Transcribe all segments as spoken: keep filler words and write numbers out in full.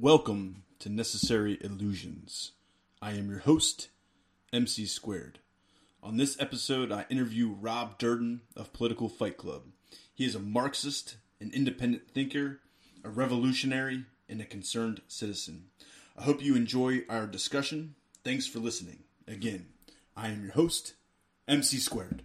Welcome to Necessary Illusions. I am your host, M C Squared. On this episode, I interview Rob Durden of Political Fight Club. He is a Marxist, an independent thinker, a revolutionary, and a concerned citizen. I hope you enjoy our discussion. Thanks for listening. Again, I am your host, M C Squared.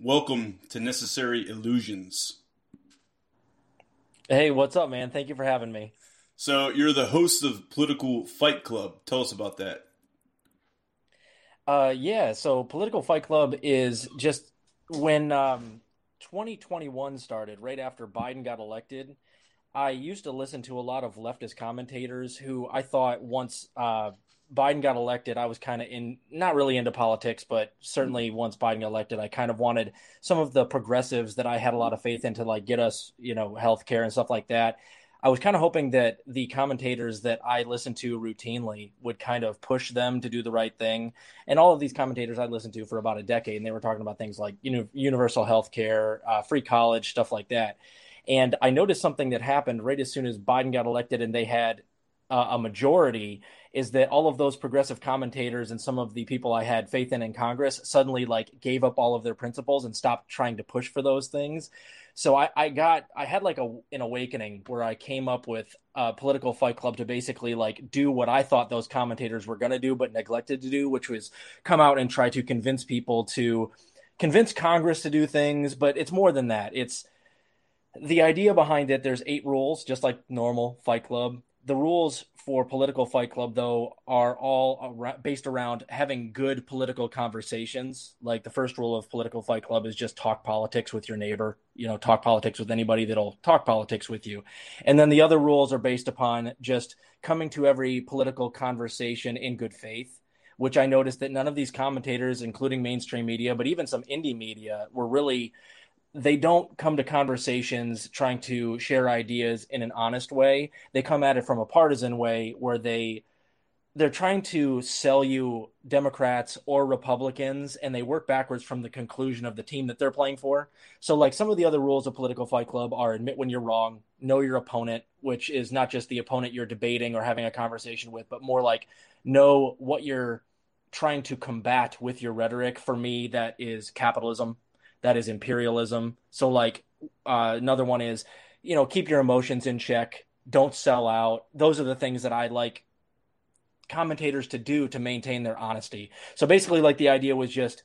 Welcome to Necessary Illusions. Hey, what's up, man? Thank you for having me. So you're the host of Political Fight Club. Tell us about that. Uh, yeah, so Political Fight Club is just when um, twenty twenty-one started, right after Biden got elected, I used to listen to a lot of leftist commentators who I thought once uh, Biden got elected, I was kind of in, not really into politics, but certainly once Biden got elected, I kind of wanted some of the progressives that I had a lot of faith in to like get us, you know, healthcare and stuff like that. I was kind of hoping that the commentators that I listened to routinely would kind of push them to do the right thing. And all of these commentators I listened to for about a decade, and they were talking about things like, you know, universal healthcare, uh, free college, stuff like that. And I noticed something that happened right as soon as Biden got elected and they had uh, a majority is that all of those progressive commentators and some of the people I had faith in in Congress suddenly like gave up all of their principles and stopped trying to push for those things. So I, I got I had like a, an awakening where I came up with a Political Fight Club to basically like do what I thought those commentators were going to do but neglected to do, which was come out and try to convince people to convince Congress to do things. But it's more than that. It's the idea behind it. There's eight rules, just like normal Fight Club. The rules for Political Fight Club, though, are all ar- based around having good political conversations. Like the first rule of Political Fight Club is just talk politics with your neighbor, you know, talk politics with anybody that'll talk politics with you. And then the other rules are based upon just coming to every political conversation in good faith, which I noticed that none of these commentators, including mainstream media, but even some indie media, were really – they don't come to conversations trying to share ideas in an honest way. They come at it from a partisan way where they, they're trying to sell you Democrats or Republicans, and they work backwards from the conclusion of the team that they're playing for. So like some of the other rules of Political Fight Club are admit when you're wrong, know your opponent, which is not just the opponent you're debating or having a conversation with, but more like know what you're trying to combat with your rhetoric. For me, that is capitalism. That is imperialism. So like uh, another one is, you know, keep your emotions in check. Don't sell out. Those are the things that I like commentators to do to maintain their honesty. So basically like the idea was just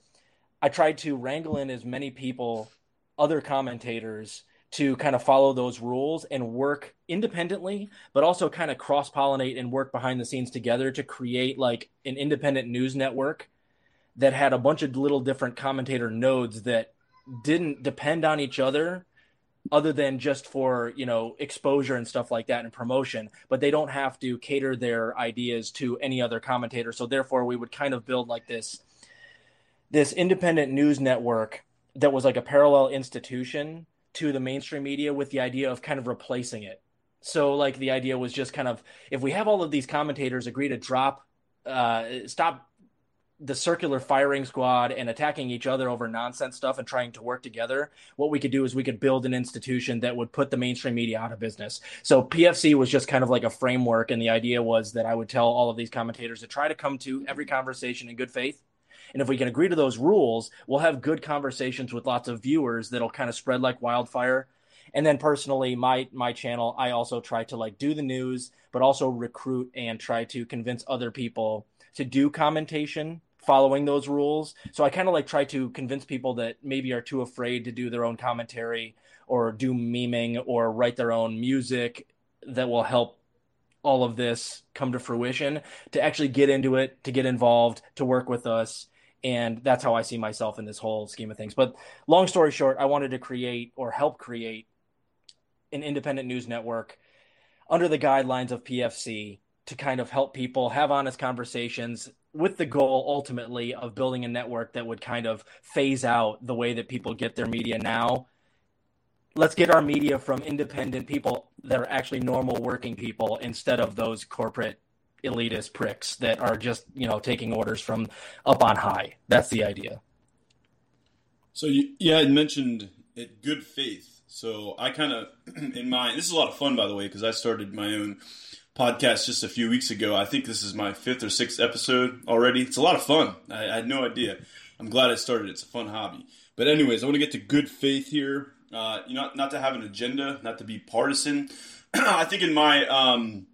I tried to wrangle in as many people, other commentators, to kind of follow those rules and work independently, but also kind of cross-pollinate and work behind the scenes together to create like an independent news network that had a bunch of little different commentator nodes that didn't depend on each other other than just for, you know, exposure and stuff like that and promotion, but they don't have to cater their ideas to any other commentator. So therefore we would kind of build like this, this independent news network that was like a parallel institution to the mainstream media with the idea of kind of replacing it. So like the idea was just kind of, if we have all of these commentators agree to drop, uh, stop, the circular firing squad and attacking each other over nonsense stuff and trying to work together, what we could do is we could build an institution that would put the mainstream media out of business. So P F C was just kind of like a framework. And the idea was that I would tell all of these commentators to try to come to every conversation in good faith. And if we can agree to those rules, we'll have good conversations with lots of viewers that'll kind of spread like wildfire. And then personally, my my channel, I also try to like do the news, but also recruit and try to convince other people to do commentation following those rules. So I kind of like try to convince people that maybe are too afraid to do their own commentary or do memeing or write their own music that will help all of this come to fruition, to actually get into it, to get involved, to work with us. And that's how I see myself in this whole scheme of things. But long story short, I wanted to create or help create an independent news network under the guidelines of P F C to kind of help people have honest conversations, with the goal ultimately of building a network that would kind of phase out the way that people get their media now. Let's get our media from independent people that are actually normal working people, instead of those corporate elitist pricks that are just, you know, taking orders from up on high. That's the idea. So you, you had mentioned it, good faith. So I kind of, in my, this is a lot of fun, by the way, because I started my own podcast just a few weeks ago. I think this is my fifth or sixth episode already. It's a lot of fun. I, I had no idea. I'm glad I started. It's a fun hobby. But anyways, I want to get to good faith here. Uh, you know, not to have an agenda, not to be partisan. I think in my um,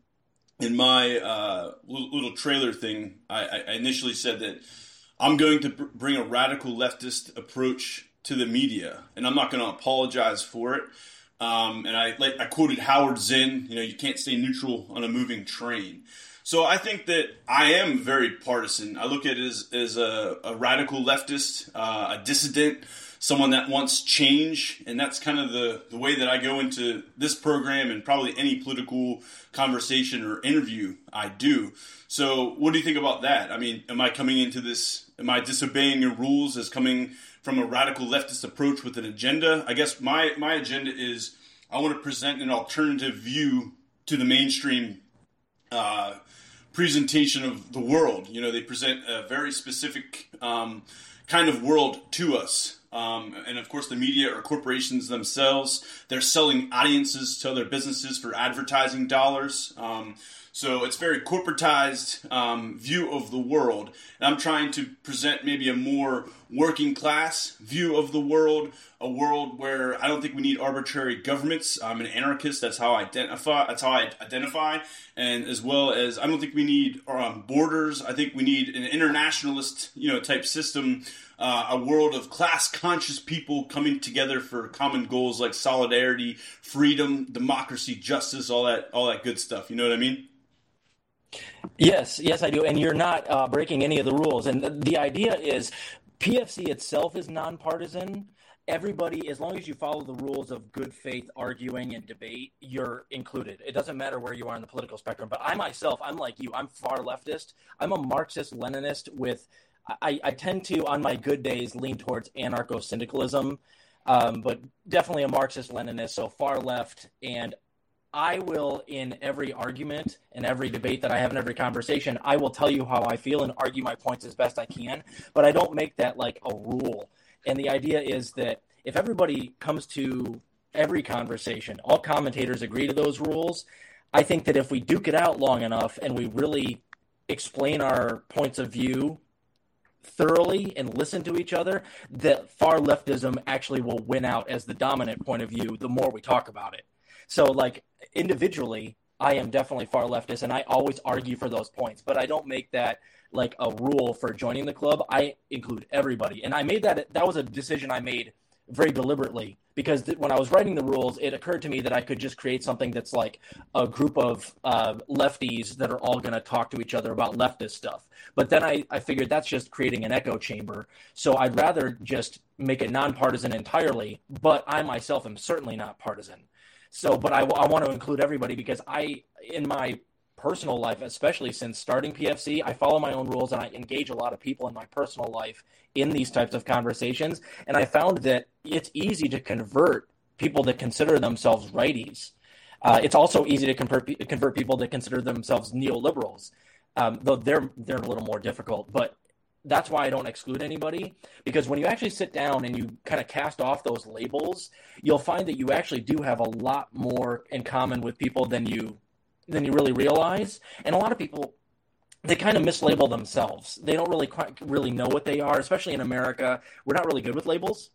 in my uh, little, little trailer thing, I, I initially said that I'm going to br- bring a radical leftist approach to the media, and I'm not going to apologize for it. Um, and I like I quoted Howard Zinn, you know, you can't stay neutral on a moving train. So I think that I am very partisan. I look at it as, as a, a radical leftist, uh, a dissident, someone that wants change. And that's kind of the, the way that I go into this program and probably any political conversation or interview I do. So what do you think about that? I mean, am I coming into this, am I disobeying your rules as coming from a radical leftist approach with an agenda? I guess my, my agenda is I want to present an alternative view to the mainstream uh, presentation of the world. You know, they present a very specific um, kind of world to us. Um, and of course, the media or corporations themselves, they're selling audiences to other businesses for advertising dollars. Um, so it's very corporatized um, view of the world. And I'm trying to present maybe a more working class view of the world, a world where I don't think we need arbitrary governments. I'm an anarchist. That's how I identify. That's how I identify. And as well as I don't think we need um, borders. I think we need an internationalist, you know, type system. Uh, a world of class-conscious people coming together for common goals like solidarity, freedom, democracy, justice, all that, all that good stuff. You know what I mean? Yes, yes, I do. And you're not uh, breaking any of the rules. And the, the idea is P F C itself is nonpartisan. Everybody, as long as you follow the rules of good faith arguing and debate, you're included. It doesn't matter where you are in the political spectrum. But I myself, I'm like you. I'm far leftist. I'm a Marxist-Leninist with – I, I tend to, on my good days, lean towards anarcho-syndicalism, um, but definitely a Marxist-Leninist, so far left. And I will, in every argument and every debate that I have in every conversation, I will tell you how I feel and argue my points as best I can, but I don't make that like a rule. And the idea is that if everybody comes to every conversation, all commentators agree to those rules, I think that if we duke it out long enough and we really explain our points of view thoroughly and listen to each other, that far leftism actually will win out as the dominant point of view the more we talk about it. So like individually, I am definitely far leftist and I always argue for those points, but I don't make that like a rule for joining the club. I include everybody. And I made that, that was a decision I made very deliberately, because th- when I was writing the rules, it occurred to me that I could just create something that's like a group of uh, lefties that are all going to talk to each other about leftist stuff. But then I, I figured that's just creating an echo chamber. So I'd rather just make it nonpartisan entirely, but I myself am certainly not partisan. So, but I, I want to include everybody, because I, in my personal life, especially since starting P F C, I follow my own rules and I engage a lot of people in my personal life in these types of conversations. And I found that it's easy to convert people that consider themselves righties. Uh, it's also easy to convert, convert people that consider themselves neoliberals, um, though they're they're a little more difficult. But that's why I don't exclude anybody, because when you actually sit down and you kind of cast off those labels, you'll find that you actually do have a lot more in common with people than you than you really realize. And a lot of people, they kind of mislabel themselves. They don't really quite really know what they are, especially in America. We're not really good with labels.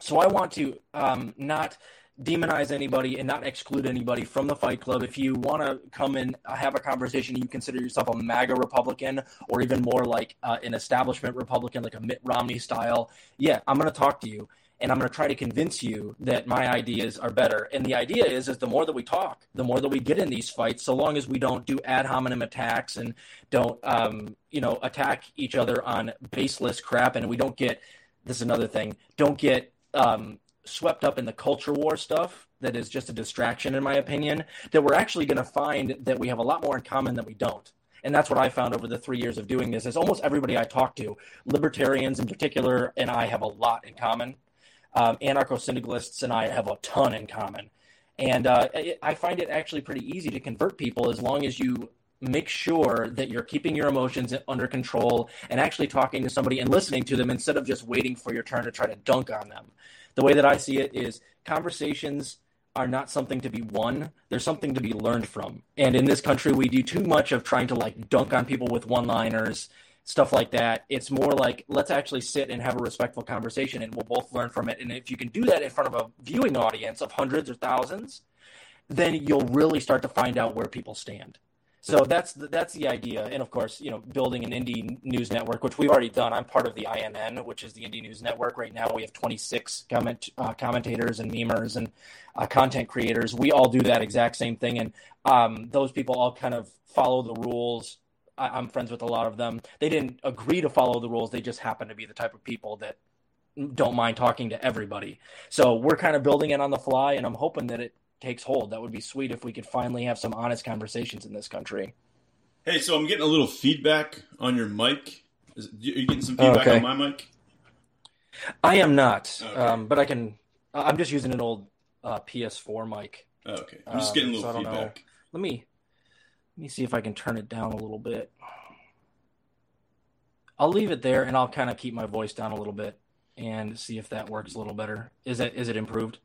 So I want to um, not demonize anybody and not exclude anybody from the Fight Club. If you want to come and have a conversation, you consider yourself a MAGA Republican or even more like uh, an establishment Republican, like a Mitt Romney style. Yeah, I'm going to talk to you and I'm going to try to convince you that my ideas are better. And the idea is, is the more that we talk, the more that we get in these fights, so long as we don't do ad hominem attacks and don't, um, you know, attack each other on baseless crap. And we don't get, this is another thing, don't get, um, swept up in the culture war stuff that is just a distraction, in my opinion, that we're actually going to find that we have a lot more in common than we don't. And that's what I found over the three years of doing this, is almost everybody I talk to, libertarians in particular, and I have a lot in common. Um, anarcho-syndicalists and I have a ton in common. And uh, it, I find it actually pretty easy to convert people as long as you make sure that you're keeping your emotions under control and actually talking to somebody and listening to them instead of just waiting for your turn to try to dunk on them. The way that I see it is conversations are not something to be won. They're something to be learned from. And in this country, we do too much of trying to like dunk on people with one-liners, stuff like that. It's more like, let's actually sit and have a respectful conversation and we'll both learn from it. And if you can do that in front of a viewing audience of hundreds or thousands, then you'll really start to find out where people stand. So that's the, that's the idea. And of course, you know, building an Indie News Network, which we've already done. I'm part of the I N N, which is the Indie News Network. Right now we have twenty-six comment, uh, commentators and memers and uh, content creators. We all do that exact same thing. And um, those people all kind of follow the rules. I, I'm friends with a lot of them. They didn't agree to follow the rules. They just happen to be the type of people that don't mind talking to everybody. So we're kind of building it on the fly, and I'm hoping that it takes hold. That would be sweet if we could finally have some honest conversations in this country. Hey, so I'm getting a little feedback on your mic. Is, are you getting some feedback oh, okay. on my mic? I am not, okay. um, but I can. I'm just using an old uh, P S four mic. Oh, okay, I'm just getting a little um, so feedback. Know. Let me let me see if I can turn it down a little bit. I'll leave it there, and I'll kind of keep my voice down a little bit and see if that works a little better. Is it is it improved?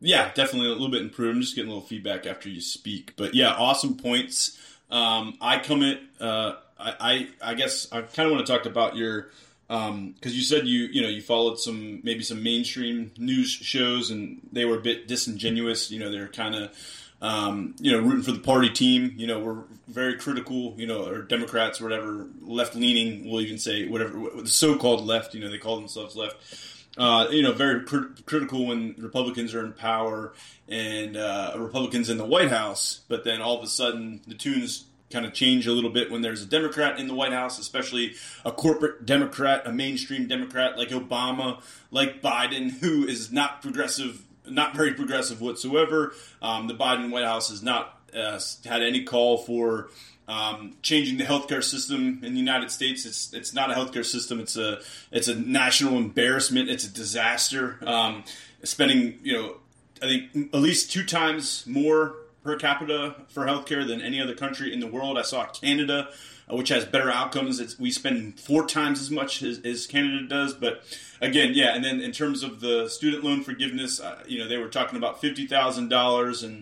Yeah, definitely a little bit improved. I'm just getting a little feedback after you speak. But, yeah, awesome points. Um, I come at uh, – I, I I guess I kind of want to talk about your um, – because you said you you know you followed some – maybe some mainstream news shows and they were a bit disingenuous. You know, they were kind of um, you know rooting for the party team. You know, we're very critical, you know, or Democrats, whatever, left-leaning, we'll even say whatever – the so-called left, you know, they call themselves left – Uh, you know, very crit- critical when Republicans are in power and uh, Republicans in the White House. But then all of a sudden the tunes kind of change a little bit when there's a Democrat in the White House, especially a corporate Democrat, a mainstream Democrat like Obama, like Biden, who is not progressive, not very progressive whatsoever. Um, the Biden White House has not uh, had any call for Um, changing the healthcare system in the United States. It's it's not a healthcare system. It's a it's a national embarrassment. It's a disaster. Um, spending, you know, I think at least two times more per capita for healthcare than any other country in the world. I saw Canada, uh, which has better outcomes. It's, we spend four times as much as, as Canada does. But again, yeah. And then in terms of the student loan forgiveness, uh, you know, they were talking about fifty thousand dollars and.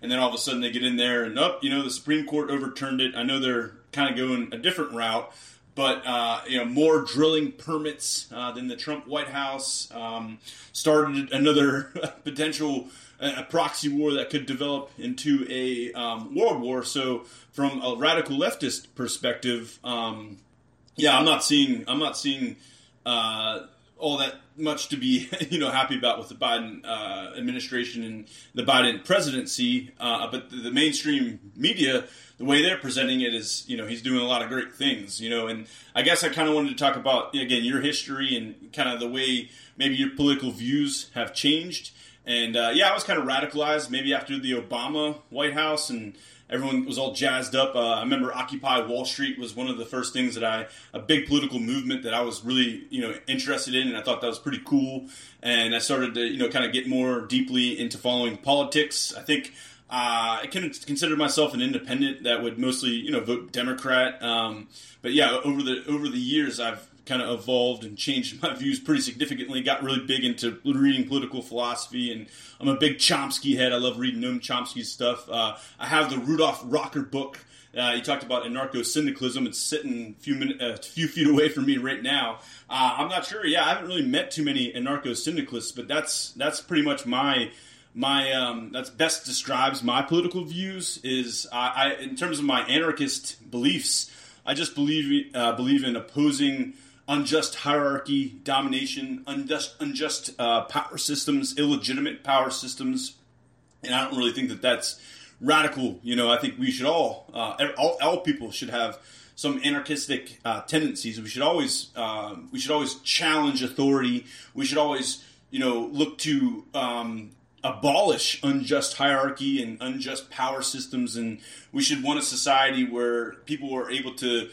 And then all of a sudden they get in there and, up, oh, you know, the Supreme Court overturned it. I know they're kind of going a different route, but, uh, you know, more drilling permits uh, than the Trump White House um, started another potential uh, proxy war that could develop into a um, world war. So from a radical leftist perspective, um, yeah, I'm not seeing I'm not seeing uh, all that much to be, you know, happy about with the Biden uh, administration and the Biden presidency. Uh, but the, the mainstream media, the way they're presenting it is, you know, he's doing a lot of great things, you know, and I guess I kind of wanted to talk about, again, your history and kind of the way maybe your political views have changed. And uh, yeah, I was kind of radicalized maybe after the Obama White House and everyone was all jazzed up. Uh, I remember Occupy Wall Street was one of the first things that I, a big political movement that I was really, you know, interested in. And I thought that was pretty cool. And I started to, you know, kind of get more deeply into following politics. I think uh, I can consider myself an independent that would mostly, you know, vote Democrat. Um, but yeah, over the over the years, I've kind of evolved and changed my views pretty significantly. Got really big into reading political philosophy, and I'm a big Chomsky head. I love reading Noam Chomsky's stuff. Uh, I have the Rudolph Rocker book. Uh, he talked about anarcho-syndicalism. It's sitting a few, minute, uh, few feet away from me right now. Uh, I'm not sure. Yeah, I haven't really met too many anarcho-syndicalists, but that's that's pretty much my my um, that's best describes my political views is I, I in terms of my anarchist beliefs, I just believe uh, believe in opposing unjust hierarchy, domination, unjust unjust uh, power systems, illegitimate power systems, and I don't really think that that's radical. You know, I think we should all, uh, all, all people should have some anarchistic uh, tendencies. We should always, uh, we should always challenge authority. We should always, you know, look to um, abolish unjust hierarchy and unjust power systems. And we should want a society where people are able to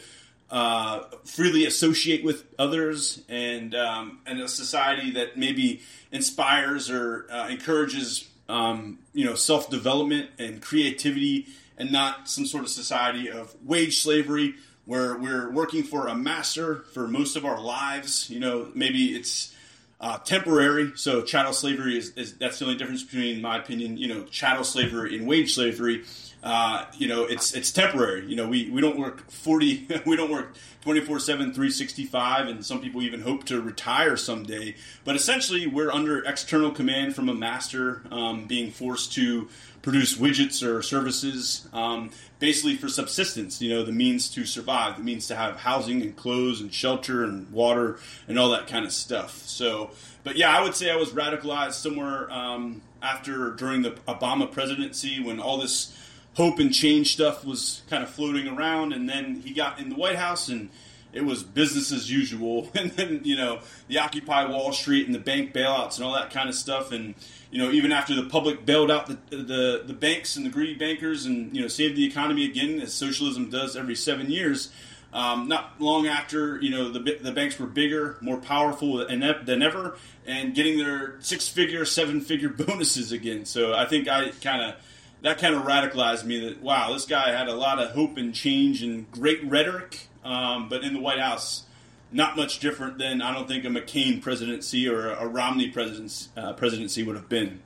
uh, freely associate with others, and um, and a society that maybe inspires or uh, encourages, um, you know, self-development and creativity, and not some sort of society of wage slavery where we're working for a master for most of our lives. You know, maybe it's uh, temporary. So chattel slavery is, is that's the only difference between, in my opinion, you know, chattel slavery and wage slavery. Uh, you know, it's it's temporary. You know, we, we don't work forty, we don't work twenty-four seven, three sixty-five, and some people even hope to retire someday. But essentially, we're under external command from a master, um, being forced to produce widgets or services, um, basically for subsistence. You know, the means to survive, the means to have housing and clothes and shelter and water and all that kind of stuff. So, but yeah, I would say I was radicalized somewhere um, after during the Obama presidency, when all this hope and change stuff was kind of floating around, and then he got in the White House, and it was business as usual. And then, you know, the Occupy Wall Street and the bank bailouts and all that kind of stuff. And, you know, even after the public bailed out the the, the banks and the greedy bankers and, you know, saved the economy again, as socialism does every seven years, um, not long after, you know, the the banks were bigger, more powerful than ever, and getting their six-figure, seven-figure bonuses again. So I think I kind of... That kind of radicalized me that, wow, this guy had a lot of hope and change and great rhetoric, um, but in the White House, not much different than, I don't think, a McCain presidency or a Romney presidents, uh, presidency would have been.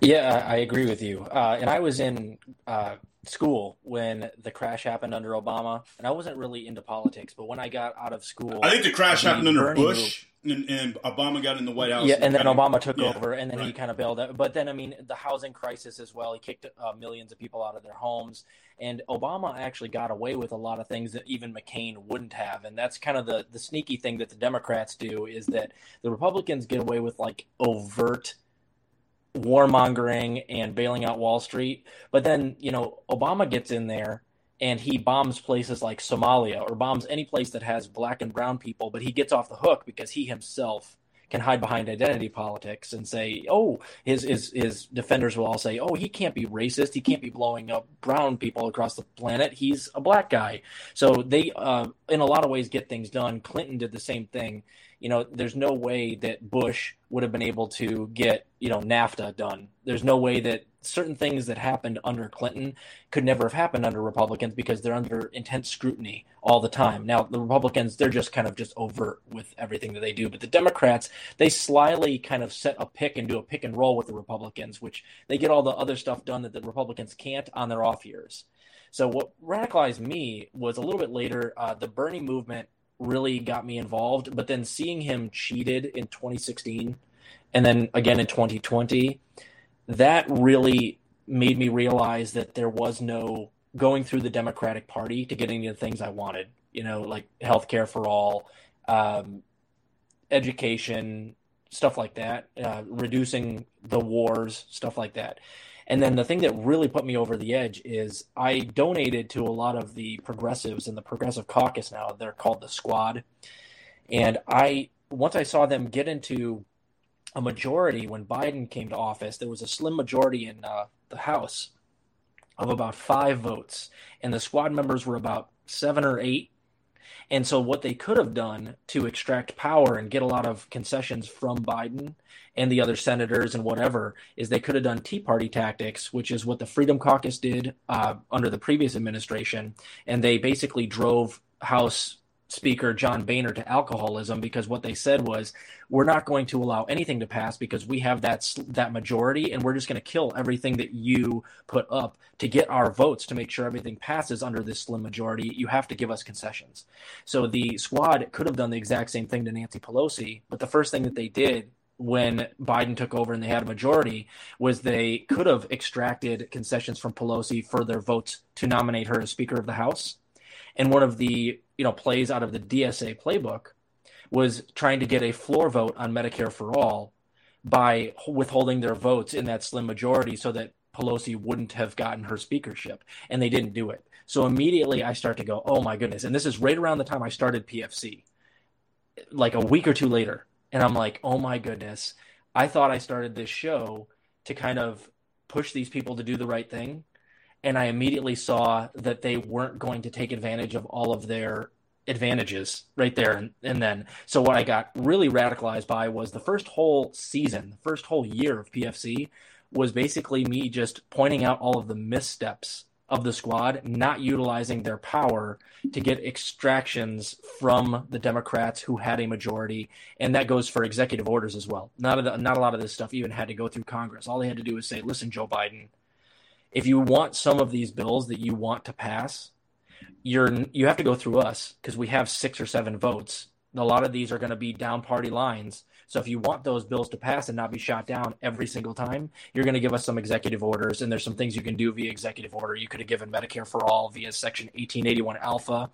Yeah, I agree with you. Uh, and I was in uh, school when the crash happened under Obama, and I wasn't really into politics, but when I got out of school... I think the crash happened under Bush. And, and Obama got in the White House. Yeah, and, and then Obama of, took yeah, over, and then right. he kind of bailed out. But then, I mean, the housing crisis as well. He kicked uh, millions of people out of their homes. And Obama actually got away with a lot of things that even McCain wouldn't have. And that's kind of the, the sneaky thing that the Democrats do, is that the Republicans get away with, like, overt warmongering and bailing out Wall Street. But then, you know, Obama gets in there, and he bombs places like Somalia, or bombs any place that has black and brown people, but he gets off the hook because he himself can hide behind identity politics and say, oh, his his his defenders will all say, oh, he can't be racist. He can't be blowing up brown people across the planet. He's a black guy. So they, uh, in a lot of ways, get things done. Clinton did the same thing. You know, there's no way that Bush would have been able to get, you know, NAFTA done. There's no way that certain things that happened under Clinton could never have happened under Republicans, because they're under intense scrutiny all the time. Now, the Republicans, they're just kind of just overt with everything that they do. But the Democrats, they slyly kind of set a pick and do a pick and roll with the Republicans, which they get all the other stuff done that the Republicans can't on their off years. So what radicalized me was a little bit later, uh, the Bernie movement really got me involved, but then seeing him cheated in twenty sixteen and then again in twenty twenty, that really made me realize that there was no going through the Democratic Party to get any of the things I wanted, you know, like healthcare for all, um, education, stuff like that, uh, reducing the wars, stuff like that. And then the thing that really put me over the edge is I donated to a lot of the progressives in the Progressive Caucus now. They're called the Squad. And I once I saw them get into a majority when Biden came to office, there was a slim majority in uh, the House of about five votes. And the Squad members were about seven or eight. And so what they could have done to extract power and get a lot of concessions from Biden and the other senators and whatever is they could have done Tea Party tactics, which is what the Freedom Caucus did uh, under the previous administration. And they basically drove House Speaker John Boehner to alcoholism, because what they said was, we're not going to allow anything to pass because we have that that majority, and we're just going to kill everything that you put up to get our votes to make sure everything passes under this slim majority. You have to give us concessions. So the Squad could have done the exact same thing to Nancy Pelosi, but the first thing that they did when Biden took over and they had a majority was they could have extracted concessions from Pelosi for their votes to nominate her as Speaker of the House. And one of the, you know, plays out of the D S A playbook was trying to get a floor vote on Medicare for All by withholding their votes in that slim majority so that Pelosi wouldn't have gotten her speakership, and they didn't do it. So immediately I start to go, oh my goodness. And this is right around the time I started P F C, like a week or two later. And I'm like, oh my goodness. I thought I started this show to kind of push these people to do the right thing. And I immediately saw that they weren't going to take advantage of all of their advantages right there. And, and then, so what I got really radicalized by was the first whole season, the first whole year of P F C was basically me just pointing out all of the missteps of the squad, not utilizing their power to get extractions from the Democrats who had a majority. And that goes for executive orders as well. Not a, not a lot of this stuff even had to go through Congress. All they had to do was say, listen, Joe Biden, if you want some of these bills that you want to pass, you're you have to go through us because we have six or seven votes. A lot of these are going to be down party lines. So if you want those bills to pass and not be shot down every single time, you're going to give us some executive orders. And there's some things you can do via executive order. You could have given Medicare for All via Section eighteen eighty-one Alpha,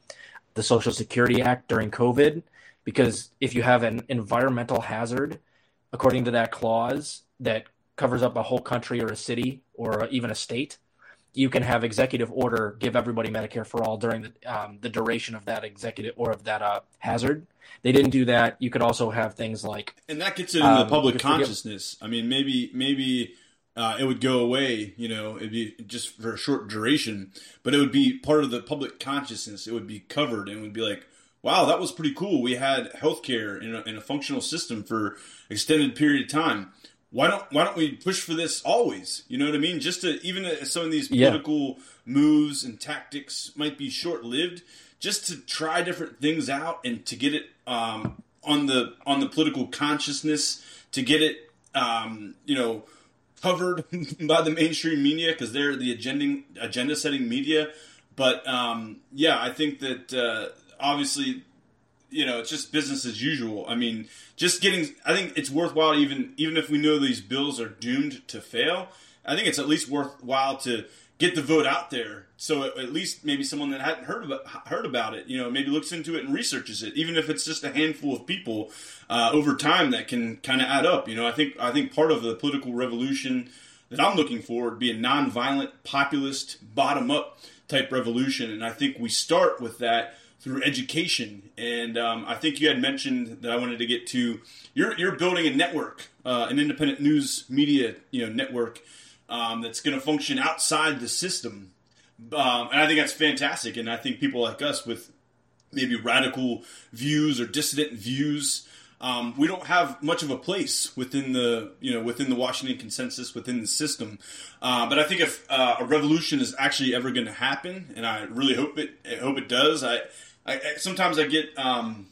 the Social Security Act during COVID, because if you have an environmental hazard, according to that clause that covers up a whole country or a city or even a state, you can have executive order give everybody Medicare for All during the um, the duration of that executive or of that uh, hazard. They didn't do that. You could also have things like, and that gets it into um, the public consciousness. Forget- I mean, maybe maybe uh, it would go away. You know, it'd be just for a short duration, but it would be part of the public consciousness. It would be covered, and it would be like, wow, that was pretty cool. We had healthcare in a, in a functional system for extended period of time. Why don't why don't we push for this always? You know what I mean? Just to, even as some of these political yeah. moves and tactics might be short-lived, just to try different things out and to get it um, on the on the political consciousness, to get it um, you know covered by the mainstream media because they're the agenda agenda setting media. But um, yeah, I think that uh, obviously. You know, it's just business as usual. I mean, just getting, I think it's worthwhile even even if we know these bills are doomed to fail, I think it's at least worthwhile to get the vote out there. So at least maybe someone that hadn't heard about, heard about it, you know, maybe looks into it and researches it, even if it's just a handful of people uh, over time that can kind of add up. You know, I think I think part of the political revolution that I'm looking for would be a nonviolent, populist, bottom-up type revolution. And I think we start with that through education, and um, I think you had mentioned that I wanted to get to. You're you're building a network, uh, an independent news media, you know, network um, that's going to function outside the system, um, and I think that's fantastic. And I think people like us with maybe radical views or dissident views, um, we don't have much of a place within the you know within the Washington consensus, within the system. Uh, but I think if uh, a revolution is actually ever going to happen, and I really hope it I hope it does, I. I, sometimes I get, um,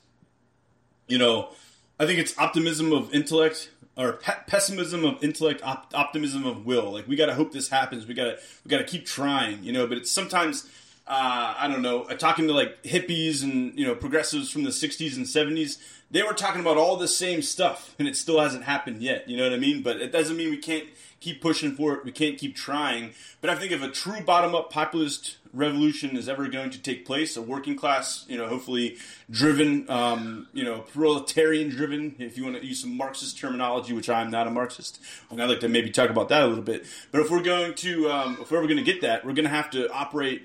you know, I think it's optimism of intellect or pe- pessimism of intellect, op- optimism of will. Like, we got to hope this happens. We got to we got to keep trying, you know, but it's sometimes, uh, I don't know, talking to like hippies and, you know, progressives from the sixties and seventies, they were talking about all the same stuff and it still hasn't happened yet. You know what I mean? But it doesn't mean we can't keep pushing for it. We can't keep trying. But I think if a true bottom-up populist revolution is ever going to take place, a working class, you know, hopefully driven, um, you know, proletarian driven, if you want to use some Marxist terminology, which I'm not a Marxist, and I'd like to maybe talk about that a little bit. But if we're going to, um, if we're ever going to get that, we're going to have to operate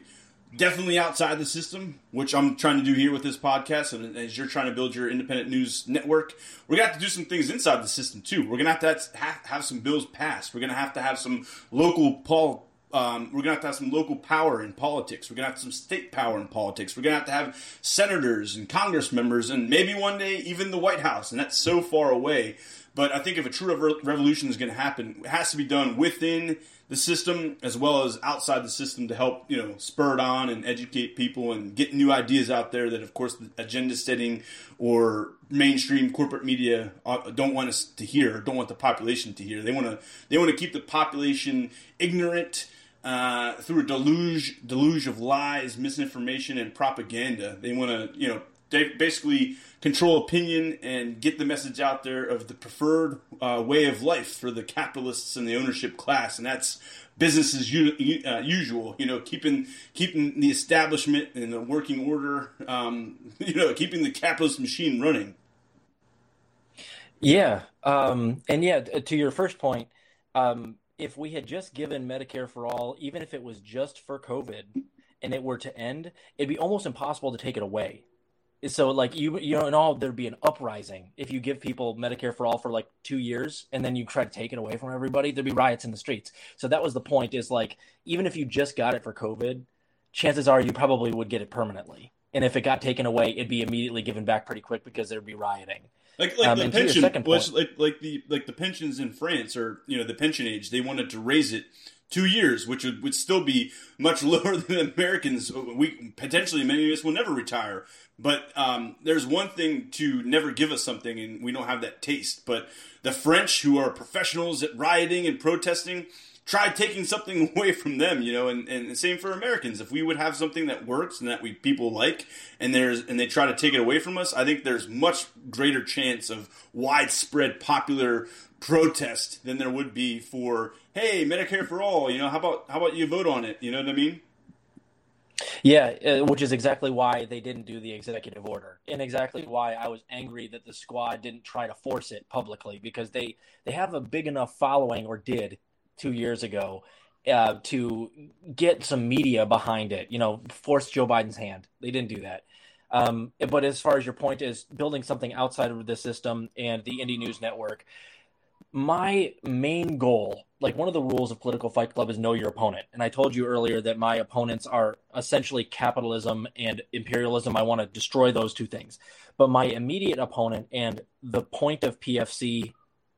definitely outside the system, which I'm trying to do here with this podcast. And as you're trying to build your independent news network, we're going to have to do some things inside the system too. We're going to have to have some bills passed. We're going to have to have some local politics. Um, we're going to have to have some local power in politics. We're going to have some state power in politics. We're going to have to have senators and Congress members and maybe one day even the White House. And that's so far away. But I think if a true rev- revolution is going to happen, it has to be done within the system as well as outside the system to help, you know, spur it on and educate people and get new ideas out there that, of course, the agenda setting or mainstream corporate media don't want us to hear, don't want the population to hear. They want to they want to keep the population ignorant. Uh, through a deluge, deluge of lies, misinformation, and propaganda, they want to, you know, basically control opinion and get the message out there of the preferred uh, way of life for the capitalists and the ownership class, and that's business as u- uh, usual. You know, keeping keeping the establishment in the working order. Um, you know, keeping the capitalist machine running. Yeah, um, and yeah, to your first point, um, if we had just given Medicare for all, even if it was just for COVID, and it were to end, it'd be almost impossible to take it away. So, like, you you know, and all, there'd be an uprising if you give people Medicare for all for, like, two years, and then you try to take it away from everybody, there'd be riots in the streets. So that was the point, is, like, even if you just got it for COVID, chances are you probably would get it permanently. And if it got taken away, it'd be immediately given back pretty quick because there'd be rioting. Like, like um, the pension was, like, like, the, like the pensions in France, or, you know, the pension age, they wanted to raise it two years, which would, would still be much lower than Americans. We potentially, many of us will never retire. But um, there's one thing to never give us something, and we don't have that taste. But the French, who are professionals at rioting and protesting, try taking something away from them, you know, and, and the same for Americans. If we would have something that works and that we people like, and there's and they try to take it away from us, I think there's much greater chance of widespread popular protest than there would be for, hey, Medicare for all, you know, how about how about you vote on it, you know what I mean? Yeah, uh, which is exactly why they didn't do the executive order, and exactly why I was angry that the squad didn't try to force it publicly, because they, they have a big enough following, or did, two years ago, uh, to get some media behind it, you know, force Joe Biden's hand. They didn't do that. Um, but as far as your point is building something outside of the system and the Indie News Network, my main goal, like one of the rules of Political Fight Club, is know your opponent. And I told you earlier that my opponents are essentially capitalism and imperialism. I want to destroy those two things. But my immediate opponent and the point of P F C,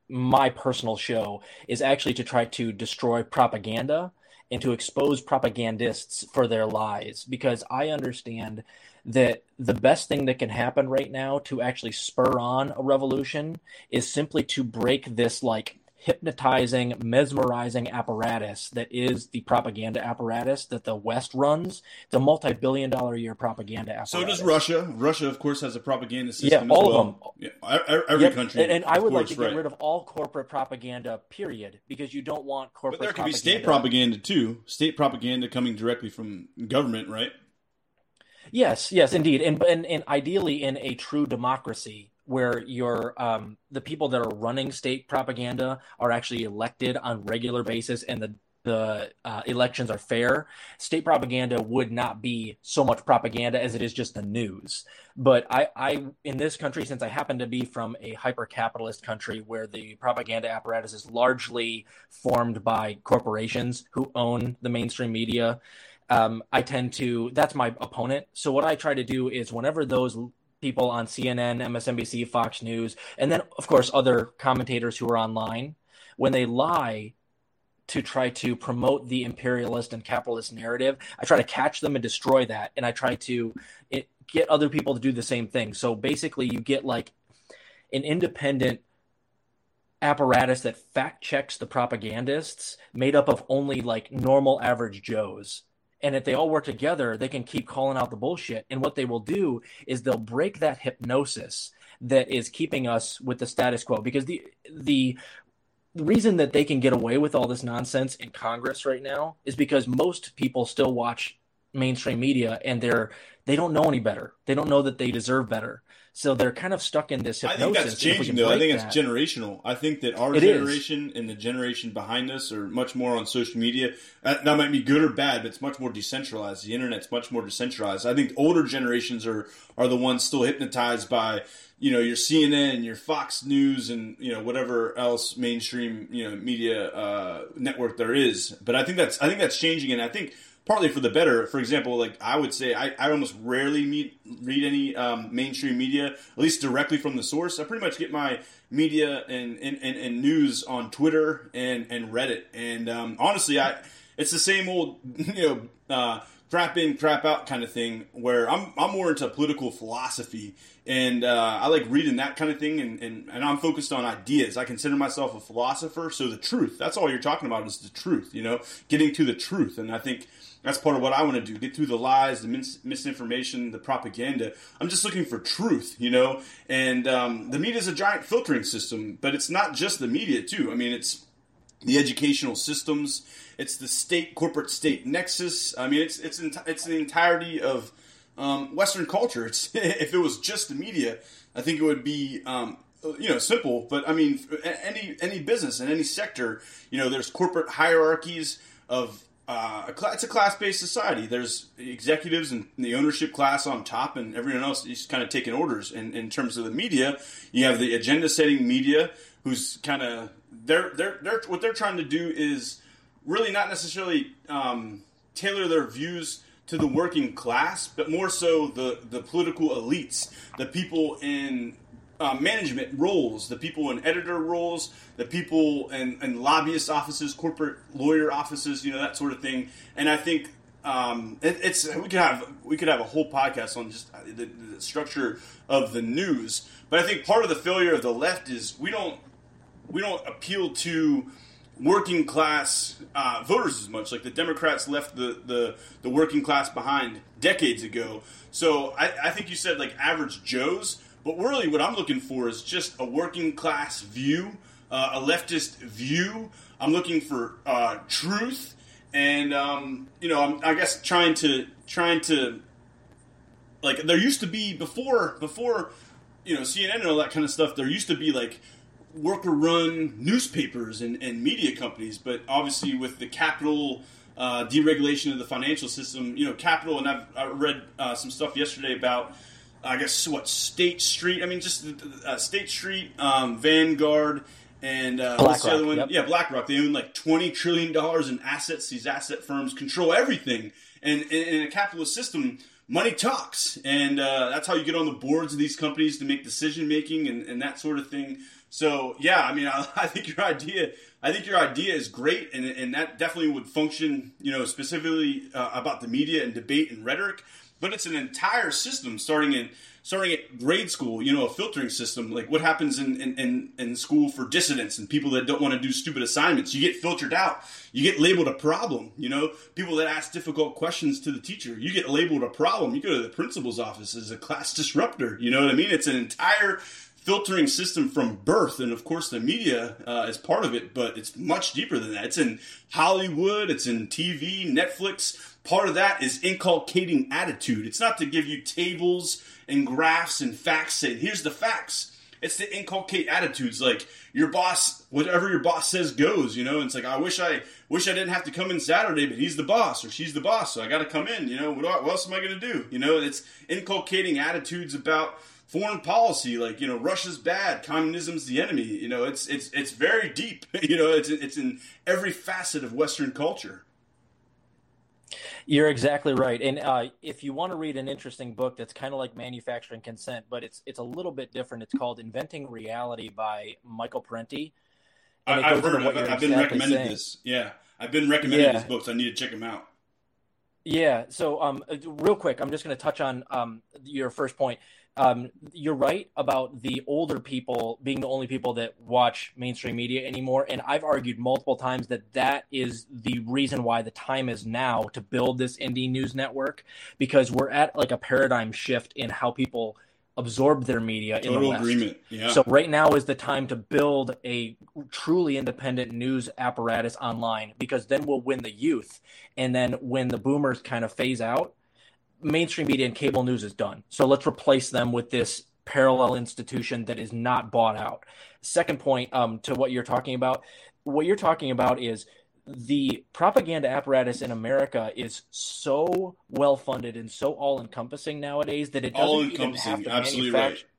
my personal show, is actually to try to destroy propaganda and to expose propagandists for their lies, because I understand that the best thing that can happen right now to actually spur on a revolution is simply to break this, like, hypnotizing, mesmerizing apparatus that is the propaganda apparatus that the West runs. It's a multi-billion dollar a year propaganda apparatus. So does Russia. Russia, of course, has a propaganda system. Yeah, all as well. of them. Yeah, every yep. country. And, and I would course, like to get right. rid of all corporate propaganda, period, because you don't want corporate propaganda. But there could be state propaganda, too. State propaganda coming directly from government, right? Yes, yes, indeed. And, and, and ideally in a true democracy, where your um, the people that are running state propaganda are actually elected on a regular basis, and the the uh, elections are fair. State propaganda would not be so much propaganda as it is just the news. But I, I in this country, since I happen to be from a hyper-capitalist country where the propaganda apparatus is largely formed by corporations who own the mainstream media, um, I tend to – that's my opponent. So what I try to do is whenever those – people on C N N, M S N B C, Fox News, and then, of course, other commentators who are online, when they lie to try to promote the imperialist and capitalist narrative, I try to catch them and destroy that, and I try to it, get other people to do the same thing. So basically, you get like an independent apparatus that fact-checks the propagandists, made up of only like normal average Joes. And if they all work together, they can keep calling out the bullshit. And what they will do is they'll break that hypnosis that is keeping us with the status quo. Because the the reason that they can get away with all this nonsense in Congress right now is because most people still watch mainstream media, and they're they don't know any better. They don't know that they deserve better. So they're kind of stuck in this hypnosis. I think that's changing, though. I think it's that. generational. I think that our it generation is. and the generation behind us are much more on social media. That might be good or bad, but it's much more decentralized. The internet's much more decentralized. I think older generations are, are the ones still hypnotized by, you know, your C N N, your Fox News, and, you know, whatever else mainstream, you know, media uh, network there is. But I think that's I think that's changing, and I think partly for the better. For example, like I would say, I, I almost rarely meet, read any um, mainstream media, at least directly from the source. I pretty much get my media and, and, and, and news on Twitter and, and Reddit. And um, honestly, I it's the same old, you know, uh, crap in, crap out kind of thing, where I'm I'm more into political philosophy, and uh, I like reading that kind of thing, and, and, and I'm focused on ideas. I consider myself a philosopher, so the truth, that's all you're talking about is the truth, you know, getting to the truth, and I think that's part of what I want to do, get through the lies, the mis- misinformation, the propaganda. I'm just looking for truth, you know, and um, the media is a giant filtering system, but it's not just the media, too. I mean, it's the educational systems, it's the state, corporate state nexus. I mean, it's it's enti- it's the entirety of um, Western culture. It's, if it was just the media, I think it would be um, you know, simple. But I mean, any any business in any sector, you know, there's corporate hierarchies of uh, a cl- it's a class-based society. There's executives and the ownership class on top, and everyone else is kind of taking orders. And in terms of the media, you have the agenda-setting media, who's kind of They're, they're, they're, what they're trying to do is really not necessarily um, tailor their views to the working class, but more so the, the political elites, the people in uh, management roles, the people in editor roles, the people in, in lobbyist offices, corporate lawyer offices, you know, that sort of thing. And I think um, it, it's we could have we could have a whole podcast on just the, the structure of the news. But I think part of the failure of the left is we don't. We don't appeal to working class uh, voters as much. Like the Democrats left the, the, the working class behind decades ago. So I, I think you said like average Joes, but really what I'm looking for is just a working class view, uh, a leftist view. I'm looking for uh, truth, and um, you know, I'm, I guess trying to trying to like there used to be before before you know C N N and all that kind of stuff. There used to be like worker-run newspapers and, and media companies, but obviously with the capital uh, deregulation of the financial system, you know, capital, and I've I read uh, some stuff yesterday about, I guess, what, State Street, I mean, just uh, State Street, um, Vanguard, and uh, what's the other one? Yep. Yeah, BlackRock. They own like twenty trillion dollars in assets. These asset firms control everything, and, and in a capitalist system, money talks, and uh, that's how you get on the boards of these companies to make decision-making and, and that sort of thing. So yeah, I mean, I, I think your idea, I think your idea is great, and and that definitely would function, you know, specifically uh, about the media and debate and rhetoric. But it's an entire system, starting in starting at grade school, you know, a filtering system. Like what happens in in, in, in school for dissidents and people that don't want to do stupid assignments, you get filtered out. You get labeled a problem. You know, people that ask difficult questions to the teacher, you get labeled a problem. You go to the principal's office as a class disruptor. You know what I mean? It's an entire filtering system from birth, and of course the media uh, is part of it, but it's much deeper than that. It's in Hollywood, it's in T V, Netflix. Part of that is inculcating attitude. It's not to give you tables and graphs and facts saying, here's the facts. It's to inculcate attitudes like your boss, whatever your boss says goes, you know, and it's like, I wish I wish I didn't have to come in Saturday, but he's the boss or she's the boss, so I got to come in, you know, what, what else am I going to do? You know, it's inculcating attitudes about foreign policy, like, you know, Russia's bad, communism's the enemy. You know, it's it's it's very deep. You know, it's it's in every facet of Western culture. You're exactly right. And uh, if you want to read an interesting book that's kind of like Manufacturing Consent, but it's it's a little bit different, it's called Inventing Reality by Michael Parenti. I, I've heard of it. I've been exactly recommended saying. this. Yeah, I've been recommended yeah. these books. I need to check them out. Yeah. So um, real quick, I'm just going to touch on um, your first point. Um, you're right about the older people being the only people that watch mainstream media anymore. And I've argued multiple times that that is the reason why the time is now to build this indie news network, because we're at like a paradigm shift in how people absorb their media in the West. Total agreement. Yeah. So right now is the time to build a truly independent news apparatus online, because then we'll win the youth. And then when the boomers kind of phase out, mainstream media and cable news is done. So let's replace them with this parallel institution that is not bought out. Second point, um, to what you're talking about, what you're talking about is the propaganda apparatus in America is so well-funded and so all-encompassing nowadays that it doesn't even have to absolutely manufacture. Right.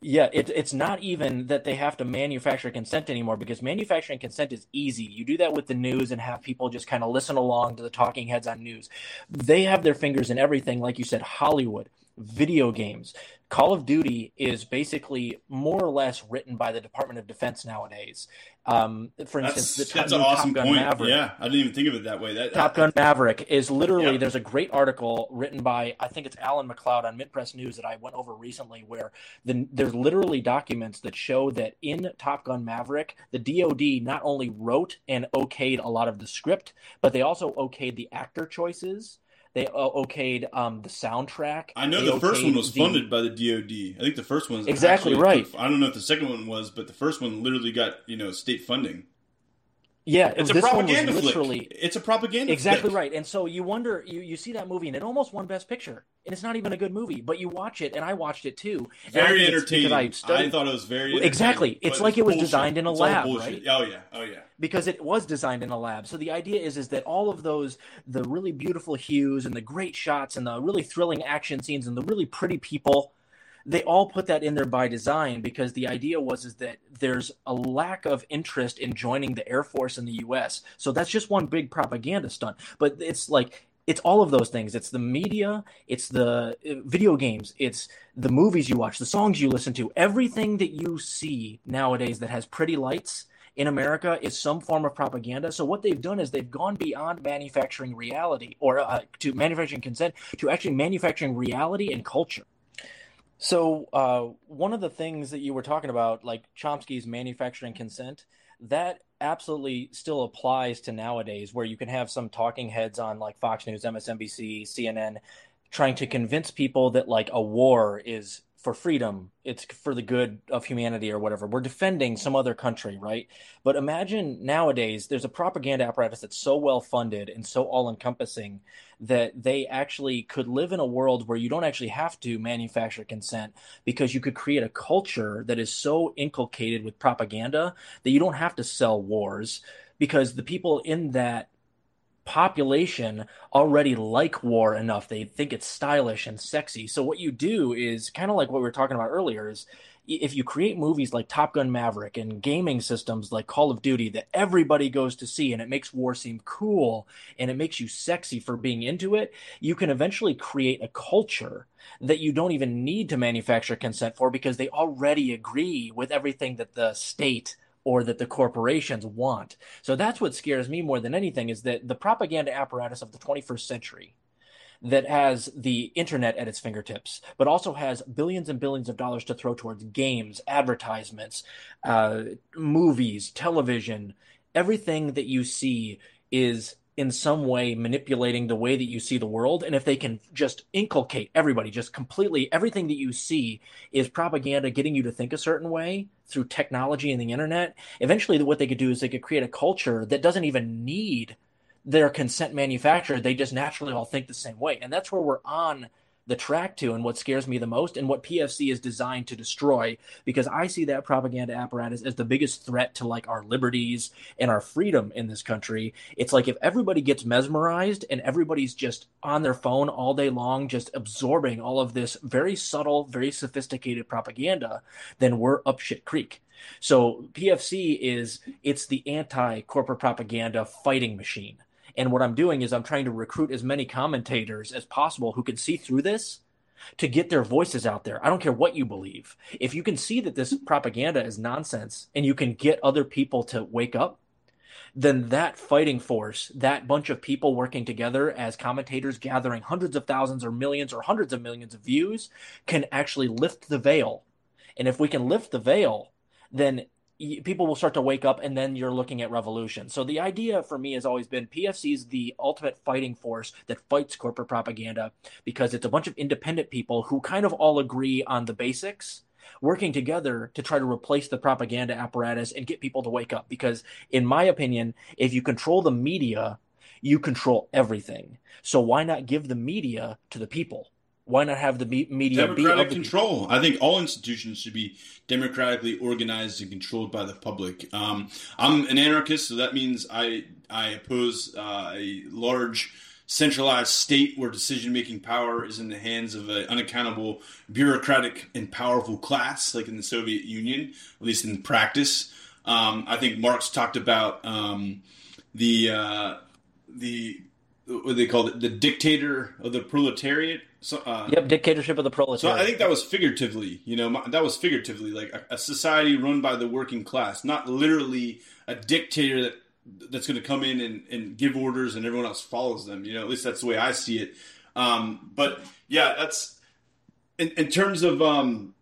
Yeah, it, it's not even that they have to manufacture consent anymore, because manufacturing consent is easy. You do that with the news and have people just kind of listen along to the talking heads on news. They have their fingers in everything, like you said, Hollywood, video games. Call of Duty is basically more or less written by the Department of Defense nowadays. Um, for that's, instance, the that's an awesome Top Gun point. Maverick. Yeah, I didn't even think of it that way. That, Top Gun I, I, Maverick is literally, yeah. There's a great article written by, I think it's Alan MacLeod on MintPress News that I went over recently, where the, there's literally documents that show that in Top Gun Maverick, the D O D not only wrote and okayed a lot of the script, but they also okayed the actor choices. They okayed um, the soundtrack. I know they the first one was funded the... by the D O D. I think the first one's exactly right. I don't know if the second one was, but the first one literally got, you know, state funding. Yeah, it's this a propaganda one was literally flick. It's a propaganda exactly flick. Right. And so you wonder, you, you see that movie, and it almost won Best Picture, and it's not even a good movie. But you watch it, and I watched it too. And very I entertaining. I, I thought it was very entertaining. Exactly. It's like it's it was bullshit. Designed in a it's lab, right? Oh yeah, oh yeah. Because it was designed in a lab. So the idea is is that all of those, the really beautiful hues and the great shots and the really thrilling action scenes and the really pretty people, they all put that in there by design, because the idea was is that there's a lack of interest in joining the Air Force in the U S. So that's just one big propaganda stunt. But it's like it's all of those things. It's the media. It's the video games. It's the movies you watch, the songs you listen to. Everything that you see nowadays that has pretty lights in America is some form of propaganda. So what they've done is they've gone beyond manufacturing reality or uh, to manufacturing consent to actually manufacturing reality and culture. So uh, one of the things that you were talking about, like Chomsky's manufacturing consent, that absolutely still applies to nowadays, where you can have some talking heads on like Fox News, M S N B C, C N N trying to convince people that like a war is for freedom, it's for the good of humanity or whatever. We're defending some other country, right? But imagine nowadays there's a propaganda apparatus that's so well funded and so all-encompassing that they actually could live in a world where you don't actually have to manufacture consent, because you could create a culture that is so inculcated with propaganda that you don't have to sell wars, because the people in that population already like war enough. They think it's stylish and sexy. So what you do is kind of like what we were talking about earlier, is if you create movies like Top Gun Maverick and gaming systems like Call of Duty that everybody goes to see, and it makes war seem cool and it makes you sexy for being into it, you can eventually create a culture that you don't even need to manufacture consent for, because they already agree with everything that the state or that the corporations want. So that's what scares me more than anything, is that the propaganda apparatus of the twenty-first century that has the internet at its fingertips, but also has billions and billions of dollars to throw towards games, advertisements, uh, movies, television, everything that you see is in some way manipulating the way that you see the world. And if they can just inculcate everybody, just completely everything that you see is propaganda getting you to think a certain way, through technology and the internet, eventually what they could do is they could create a culture that doesn't even need their consent manufactured. They just naturally all think the same way. And that's where we're on the track to, and what scares me the most, and what P F C is designed to destroy, because I see that propaganda apparatus as the biggest threat to like our liberties and our freedom in this country. It's like if everybody gets mesmerized and everybody's just on their phone all day long, just absorbing all of this very subtle, very sophisticated propaganda, then we're up shit creek. So P F C is, it's the anti-corporate propaganda fighting machine. And what I'm doing is I'm trying to recruit as many commentators as possible who can see through this to get their voices out there. I don't care what you believe. If you can see that this propaganda is nonsense and you can get other people to wake up, then that fighting force, that bunch of people working together as commentators gathering hundreds of thousands or millions or hundreds of millions of views, can actually lift the veil. And if we can lift the veil, then people will start to wake up, and then you're looking at revolution. So the idea for me has always been P F C is the ultimate fighting force that fights corporate propaganda, because it's a bunch of independent people who kind of all agree on the basics working together to try to replace the propaganda apparatus and get people to wake up. Because in my opinion, if you control the media, you control everything. So why not give the media to the people? Why not have the media be democratic control? I think all institutions should be democratically organized and controlled by the public. Um, I'm an anarchist, so that means I I oppose uh, a large centralized state where decision-making power is in the hands of an unaccountable, bureaucratic, and powerful class, like in the Soviet Union, at least in practice. Um, I think Marx talked about um, the uh, the what they called it, the dictator of the proletariat. So, uh, yep, dictatorship of the proletariat. So I think that was figuratively, you know, that was figuratively like a, a society run by the working class, not literally a dictator that that's going to come in and, and give orders and everyone else follows them. You know, at least that's the way I see it. Um, but yeah, that's in, in terms of um,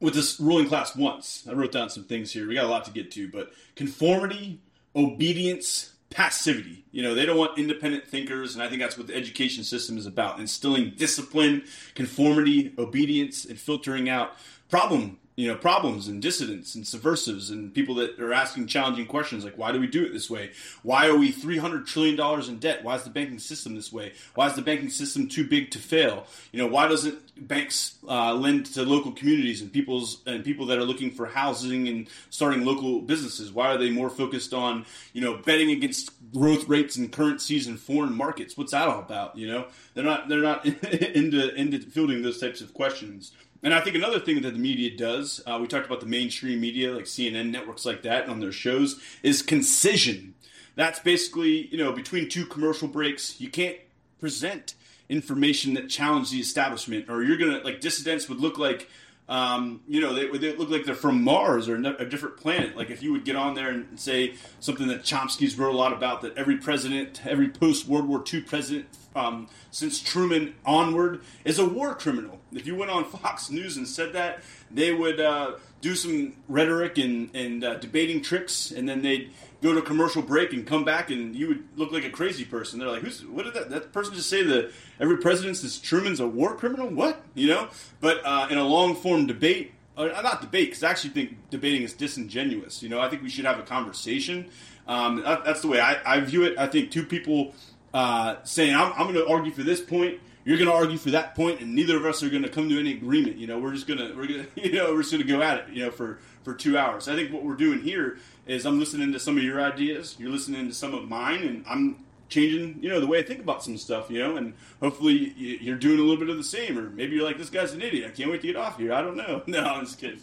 what this ruling class wants. I wrote down some things here. We got a lot to get to, but conformity, obedience, passivity. You know, they don't want independent thinkers, and I think that's what the education system is about, instilling discipline, conformity, obedience, and filtering out problem, you know, problems and dissidents and subversives and people that are asking challenging questions like, why do we do it this way? Why are we three hundred trillion dollars in debt? Why is the banking system this way? Why is the banking system too big to fail? You know, why doesn't banks uh, lend to local communities and people's and people that are looking for housing and starting local businesses? Why are they more focused on, you know, betting against growth rates and currencies and foreign markets? What's that all about? You know, they're not they're not into into fielding those types of questions. And I think another thing that the media does, uh, we talked about the mainstream media, like C N N, networks like that on their shows, is concision. That's basically, you know, between two commercial breaks, you can't present information that challenges the establishment, or you're going to, like, dissidents would look like, um, you know, they, they look like they're from Mars or a different planet. Like, if you would get on there and say something that Chomsky's wrote a lot about, that every president, every post-World War Two president Um, since Truman onward is a war criminal. If you went on Fox News and said that, they would uh, do some rhetoric and, and uh, debating tricks, and then they'd go to a commercial break and come back, and you would look like a crazy person. They're like, "Who's? What did that, that person just say that every president since Truman's a war criminal? What?" You know? But uh, in a long-form debate, or not debate, because I actually think debating is disingenuous. You know, I think we should have a conversation. Um, that, that's the way I, I view it. I think two people... Uh, saying, I'm, I'm going to argue for this point, you're going to argue for that point, and neither of us are going to come to any agreement. You know, we're just going to, we're going to, you know, we're just going to go at it, you know, for, for two hours. I think what we're doing here is I'm listening to some of your ideas, you're listening to some of mine, and I'm changing, you know, the way I think about some stuff, you know, and hopefully you're doing a little bit of the same, or maybe you're like, this guy's an idiot, I can't wait to get off here, I don't know. No, I'm just kidding.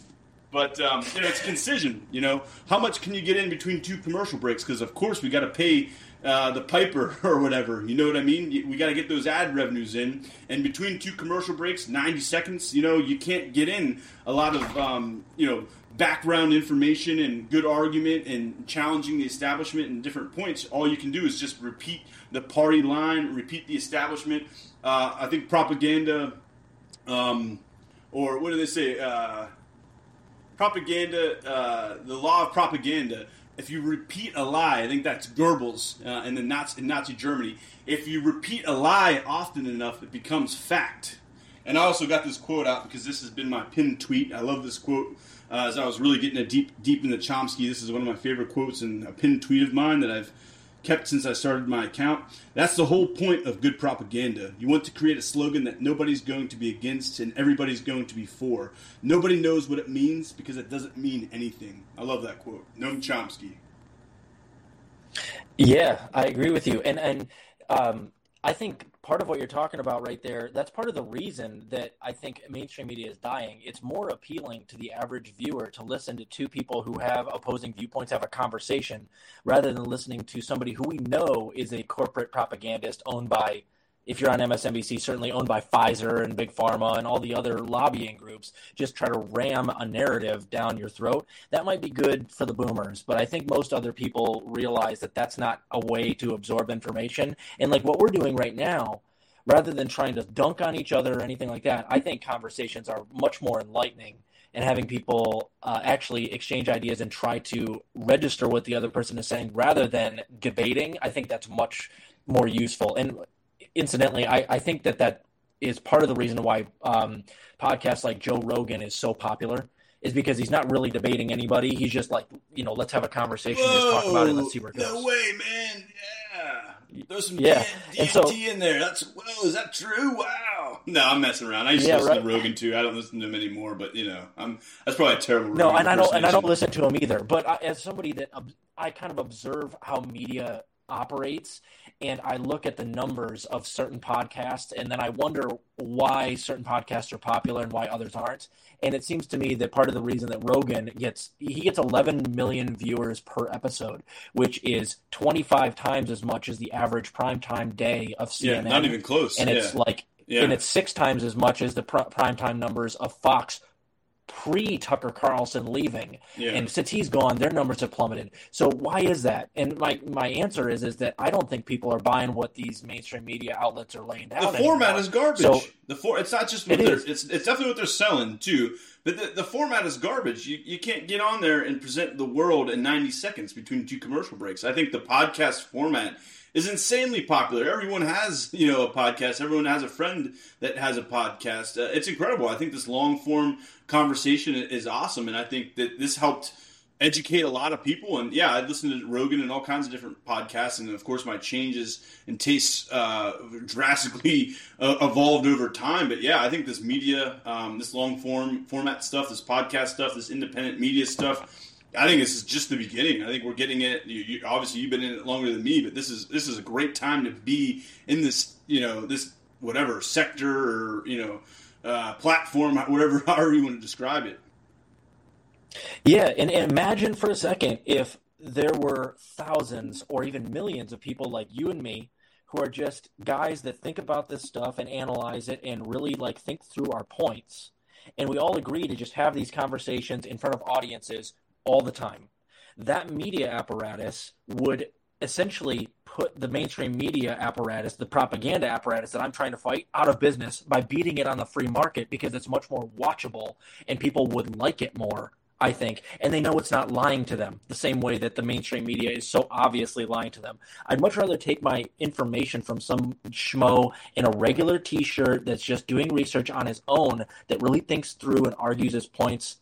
But, um, you know, it's concision, you know, how much can you get in between two commercial breaks? Because, of course, we got to pay Uh, the piper or whatever, you know what I mean? We got to get those ad revenues in. And between two commercial breaks, ninety seconds, you know, you can't get in a lot of, um, you know, background information and good argument and challenging the establishment and different points. All you can do is just repeat the party line, repeat the establishment. Uh, I think propaganda, um, or what do they say? Uh, propaganda, uh, the law of propaganda. If you repeat a lie, I think that's Goebbels uh, in the Nazi, in Nazi Germany. If you repeat a lie often enough, it becomes fact. And I also got this quote out because this has been my pinned tweet. I love this quote. Uh, as I was really getting a deep, deep into Chomsky, this is one of my favorite quotes and a pinned tweet of mine that I've kept since I started my account. That's the whole point of good propaganda. You want to create a slogan that nobody's going to be against and everybody's going to be for. Nobody knows what it means because it doesn't mean anything. I love that quote. Noam Chomsky. Yeah, I agree with you. And and um, I think part of what you're talking about right there, that's part of the reason that I think mainstream media is dying. It's more appealing to the average viewer to listen to two people who have opposing viewpoints, have a conversation, rather than listening to somebody who we know is a corporate propagandist owned by, if you're on M S N B C, certainly owned by Pfizer and Big Pharma and all the other lobbying groups, just try to ram a narrative down your throat. That might be good for the boomers, but I think most other people realize that that's not a way to absorb information. And like what we're doing right now, rather than trying to dunk on each other or anything like that, I think conversations are much more enlightening, and having people uh, actually exchange ideas and try to register what the other person is saying rather than debating. I think that's much more useful. And incidentally, I, I think that that is part of the reason why um, podcasts like Joe Rogan is so popular, is because he's not really debating anybody. He's just like, you know, let's have a conversation, let's talk about it, let's see where it goes. No way, man. Yeah. There's some yeah. D M T so, in there. That's whoa, is that true? Wow. No, I'm messing around. I used yeah, to listen right. to Rogan too. I don't listen to him anymore, but you know, I'm that's probably a terrible. No, and I don't and I don't listen to him either. But I, as somebody that um, I kind of observe how media operates, and I look at the numbers of certain podcasts, and then I wonder why certain podcasts are popular and why others aren't. And it seems to me that part of the reason that Rogan gets he gets eleven million viewers per episode, which is twenty-five times as much as the average primetime day of C N N. Yeah, not even close. And yeah. it's like, yeah. and it's six times as much as the pr- primetime numbers of Fox pre-Tucker Carlson leaving. Yeah. And since he's gone, their numbers have plummeted. So why is that? And my my answer is is that I don't think people are buying what these mainstream media outlets are laying down. The format anymore. is garbage. So, the for, it's not just what it they're is. it's it's definitely what they're selling too. But the, the format is garbage. You you can't get on there and present the world in ninety seconds between two commercial breaks. I think the podcast format is insanely popular. Everyone has, you know, a podcast. Everyone has a friend that has a podcast. Uh, it's incredible. I think this long-form conversation is awesome, and I think that this helped educate a lot of people. And, yeah, I listened to Rogan and all kinds of different podcasts, and, of course, my changes and tastes uh, drastically uh, evolved over time. But, yeah, I think this media, um, this long-form format stuff, this podcast stuff, this independent media stuff, I think this is just the beginning. I think we're getting it. You, you, obviously, you've been in it longer than me, but this is this is a great time to be in this, you know, this whatever sector or, you know, uh, platform, whatever, however you want to describe it. Yeah, and, and imagine for a second if there were thousands or even millions of people like you and me who are just guys that think about this stuff and analyze it and really, like, think through our points. And we all agree to just have these conversations in front of audiences all the time. That media apparatus would essentially put the mainstream media apparatus, the propaganda apparatus that I'm trying to fight, out of business by beating it on the free market, because it's much more watchable and people would like it more, I think. And they know it's not lying to them the same way that the mainstream media is so obviously lying to them. I'd much rather take my information from some schmo in a regular t-shirt that's just doing research on his own, that really thinks through and argues his points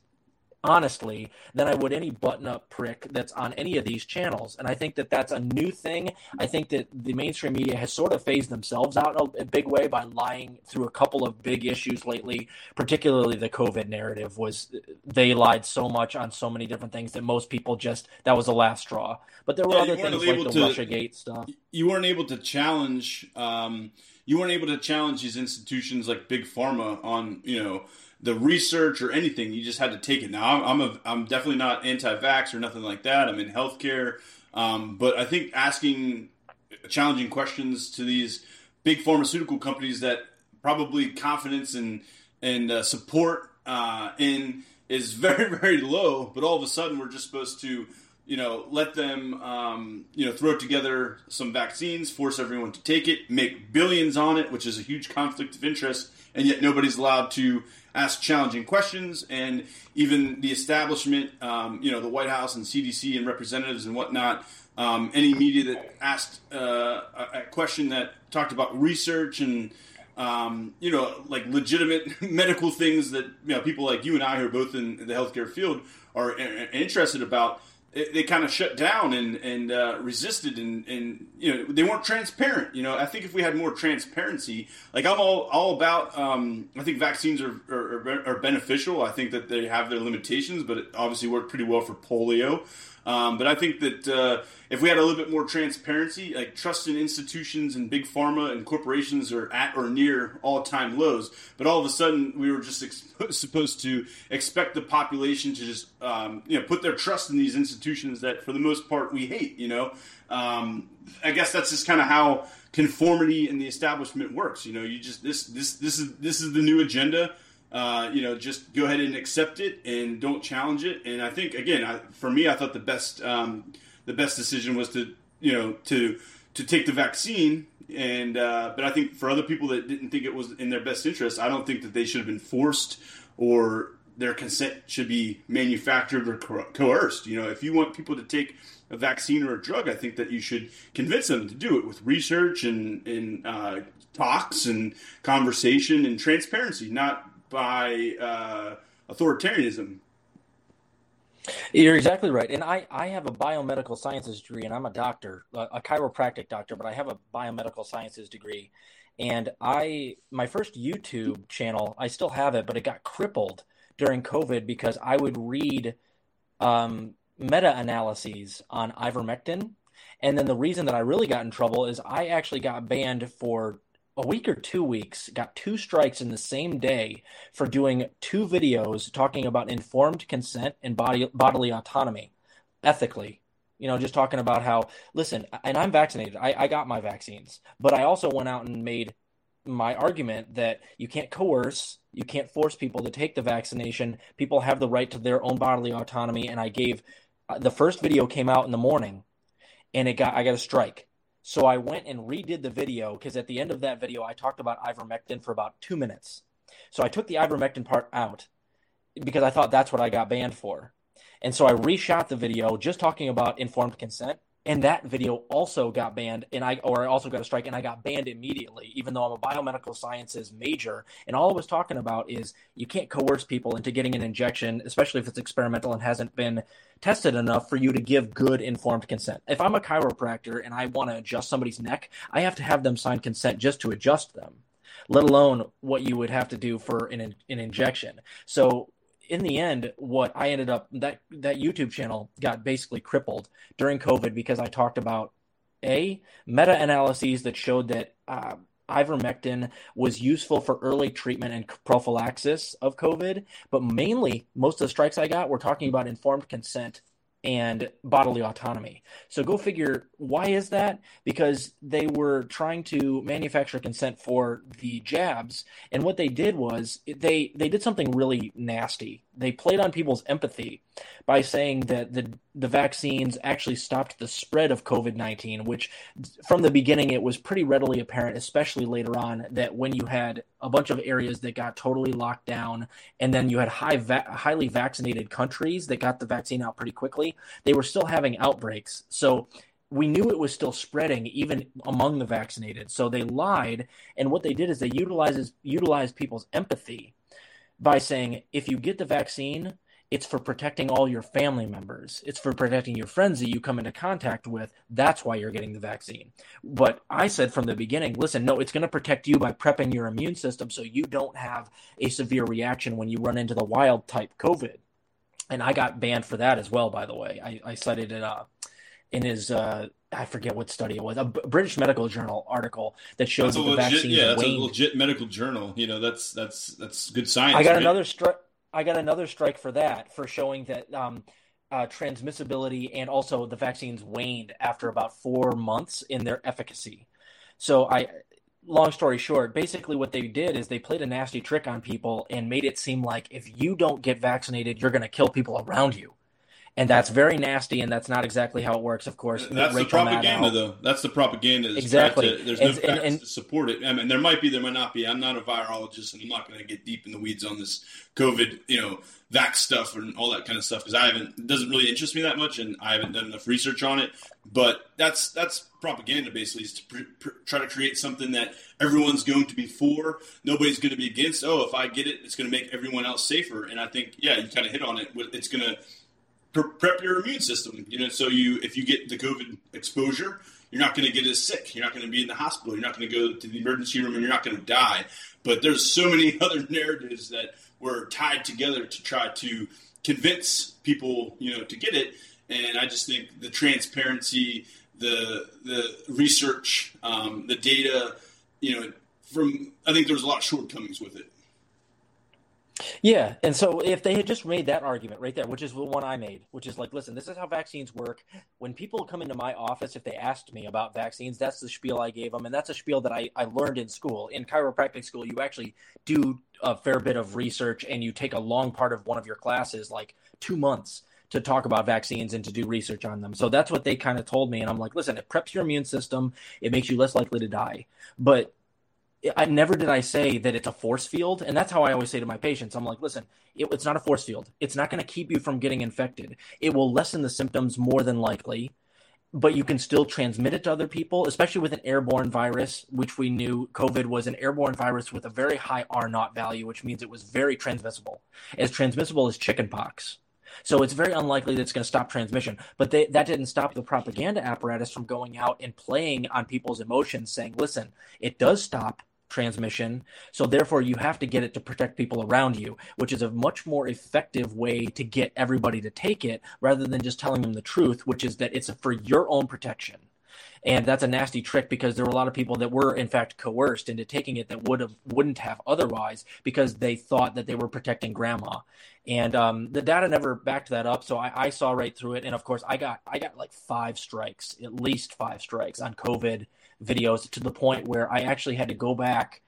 honestly, than I would any button-up prick that's on any of these channels. And I think that that's a new thing. I think that the mainstream media has sort of phased themselves out in a big way by lying through a couple of big issues lately, particularly the COVID narrative. Was they lied so much on so many different things that most people just, that was the last straw. But there were yeah, other things like the to, Russiagate stuff. You weren't able to challenge, um, you weren't able to challenge these institutions like Big Pharma on, you know, the research or anything. You just had to take it. Now, I'm a, I'm definitely not anti-vax or nothing like that. I'm in healthcare. Um, but I think asking challenging questions to these big pharmaceutical companies that probably confidence and, and uh, support uh, in is very, very low. But all of a sudden, we're just supposed to, you know, let them, um, you know, throw together some vaccines, force everyone to take it, make billions on it, which is a huge conflict of interest. And yet nobody's allowed to ask challenging questions, and even the establishment, um, you know, the White House and C D C and representatives and whatnot, um, any media that asked uh, a, a question that talked about research and, um, you know, like legitimate medical things that, you know, people like you and I, who are both in the healthcare field, are a- interested about, it, they kind of shut down and, and uh, resisted and, and, you know, they weren't transparent. You know, I think if we had more transparency, like I'm all, all about, um, I think vaccines are, are, are beneficial. I think that they have their limitations, but it obviously worked pretty well for polio. Um, but I think that uh, if we had a little bit more transparency, like trust in institutions and big pharma and corporations are at or near all-time lows. But all of a sudden, we were just ex- supposed to expect the population to just, um, you know, put their trust in these institutions that, for the most part, we hate. You know, um, I guess that's just kind of how conformity in the establishment works. You know, you just this this this is this is the new agenda. Uh, you know, just go ahead and accept it and don't challenge it. And I think, again, I, for me, I thought the best um, the best decision was to, you know, to to take the vaccine. And uh, but I think for other people that didn't think it was in their best interest, I don't think that they should have been forced, or their consent should be manufactured or co- coerced. You know, if you want people to take a vaccine or a drug, I think that you should convince them to do it with research and, and uh, talks and conversation and transparency, not by uh, authoritarianism. You're exactly right. And I, I have a biomedical sciences degree, and I'm a doctor, a, a chiropractic doctor, but I have a biomedical sciences degree. And I my first YouTube channel, I still have it, but it got crippled during COVID because I would read um, meta-analyses on ivermectin And then the reason that I really got in trouble is I actually got banned for a week or two weeks, got two strikes in the same day for doing two videos talking about informed consent and body, bodily autonomy, ethically. You know, just talking about how, listen, and I'm vaccinated. I, I got my vaccines. But I also went out and made my argument that you can't coerce, you can't force people to take the vaccination. People have the right to their own bodily autonomy. And I gave uh, – the first video came out in the morning, and it got I got a strike. So I went and redid the video because at the end of that video, I talked about ivermectin for about two minutes. So I took the ivermectin part out because I thought that's what I got banned for. And so I reshot the video just talking about informed consent. And that video also got banned, and I or I also got a strike, and I got banned immediately, even though I'm a biomedical sciences major. And all I was talking about is you can't coerce people into getting an injection, especially if it's experimental and hasn't been tested enough for you to give good informed consent. If I'm a chiropractor and I want to adjust somebody's neck, I have to have them sign consent just to adjust them, let alone what you would have to do for an, an injection. So in the end, what I ended up, that that YouTube channel got basically crippled during COVID because I talked about a meta-analyses that showed that uh, ivermectin was useful for early treatment and prophylaxis of COVID, but mainly most of the strikes I got were talking about informed consent and bodily autonomy. So go figure, why is that? Because they were trying to manufacture consent for the jabs, and what they did was they they did something really nasty. They played on people's empathy by saying that the the vaccines actually stopped the spread of COVID nineteen, which from the beginning it was pretty readily apparent, especially later on, that when you had a bunch of areas that got totally locked down and then you had high va- highly vaccinated countries that got the vaccine out pretty quickly, they were still having outbreaks. So we knew it was still spreading even among the vaccinated. So they lied, and what they did is they utilizes, utilized people's empathy by saying, if you get the vaccine, it's for protecting all your family members. It's for protecting your friends that you come into contact with. That's why you're getting the vaccine. But I said from the beginning, listen, no, it's going to protect you by prepping your immune system so you don't have a severe reaction when you run into the wild type COVID. And I got banned for that as well, by the way. I, I cited it uh, in his, uh, I forget what study it was, a British Medical Journal article that shows that the legit, vaccine yeah, that's waned. A legit medical journal. You know, that's, that's, that's good science. I got right? another strike. I got another strike for that, for showing that um, uh, transmissibility and also the vaccines waned after about four months in their efficacy. So I, long story short, basically what they did is they played a nasty trick on people and made it seem like if you don't get vaccinated, you're going to kill people around you. And that's very nasty, and that's not exactly how it works, of course. That's Rachel the propaganda, Maddow. though. That's the propaganda. Exactly. To, there's no and, facts and, and, to support it. I mean, there might be, there might not be. I'm not a virologist, and I'm not going to get deep in the weeds on this COVID, you know, vax stuff and all that kind of stuff because I haven't. It doesn't really interest me that much, and I haven't done enough research on it. But that's that's propaganda, basically, is to pr- pr- try to create something that everyone's going to be for, nobody's going to be against. Oh, if I get it, it's going to make everyone else safer. And I think, yeah, you kind of hit on it. It's going to prep your immune system, you know, so you, if you get the COVID exposure, you're not going to get as sick. You're not going to be in the hospital. You're not going to go to the emergency room and you're not going to die. But there's so many other narratives that were tied together to try to convince people, you know, to get it. And I just think the transparency, the, the research, um, the data, you know, from, I think there's a lot of shortcomings with it. Yeah, and so if they had just made that argument right there, which is the one I made, which is like, listen, this is how vaccines work. When people come into my office, if they asked me about vaccines, that's the spiel I gave them, and that's a spiel that I, I learned in school. In chiropractic school, you actually do a fair bit of research, and you take a long part of one of your classes, like two months, to talk about vaccines and to do research on them. So that's what they kind of told me, and I'm like, listen, it preps your immune system. It makes you less likely to die. But I never did I say that it's a force field. And that's how I always say to my patients, I'm like, listen, it, it's not a force field. It's not going to keep you from getting infected. It will lessen the symptoms more than likely, but you can still transmit it to other people, especially with an airborne virus, which we knew COVID was an airborne virus with a very high R naught value, which means it was very transmissible, as transmissible as chickenpox. So it's very unlikely that it's going to stop transmission. But they, that didn't stop the propaganda apparatus from going out and playing on people's emotions, saying, listen, it does stop transmission. So therefore, you have to get it to protect people around you, which is a much more effective way to get everybody to take it rather than just telling them the truth, which is that it's for your own protection. And that's a nasty trick because there were a lot of people that were, in fact, coerced into taking it that would have, wouldn't have otherwise because they thought that they were protecting grandma. And um, the data never backed that up. So I, I saw right through it. And, of course, I got I got like five strikes, at least five strikes on COVID videos to the point where I actually had to go back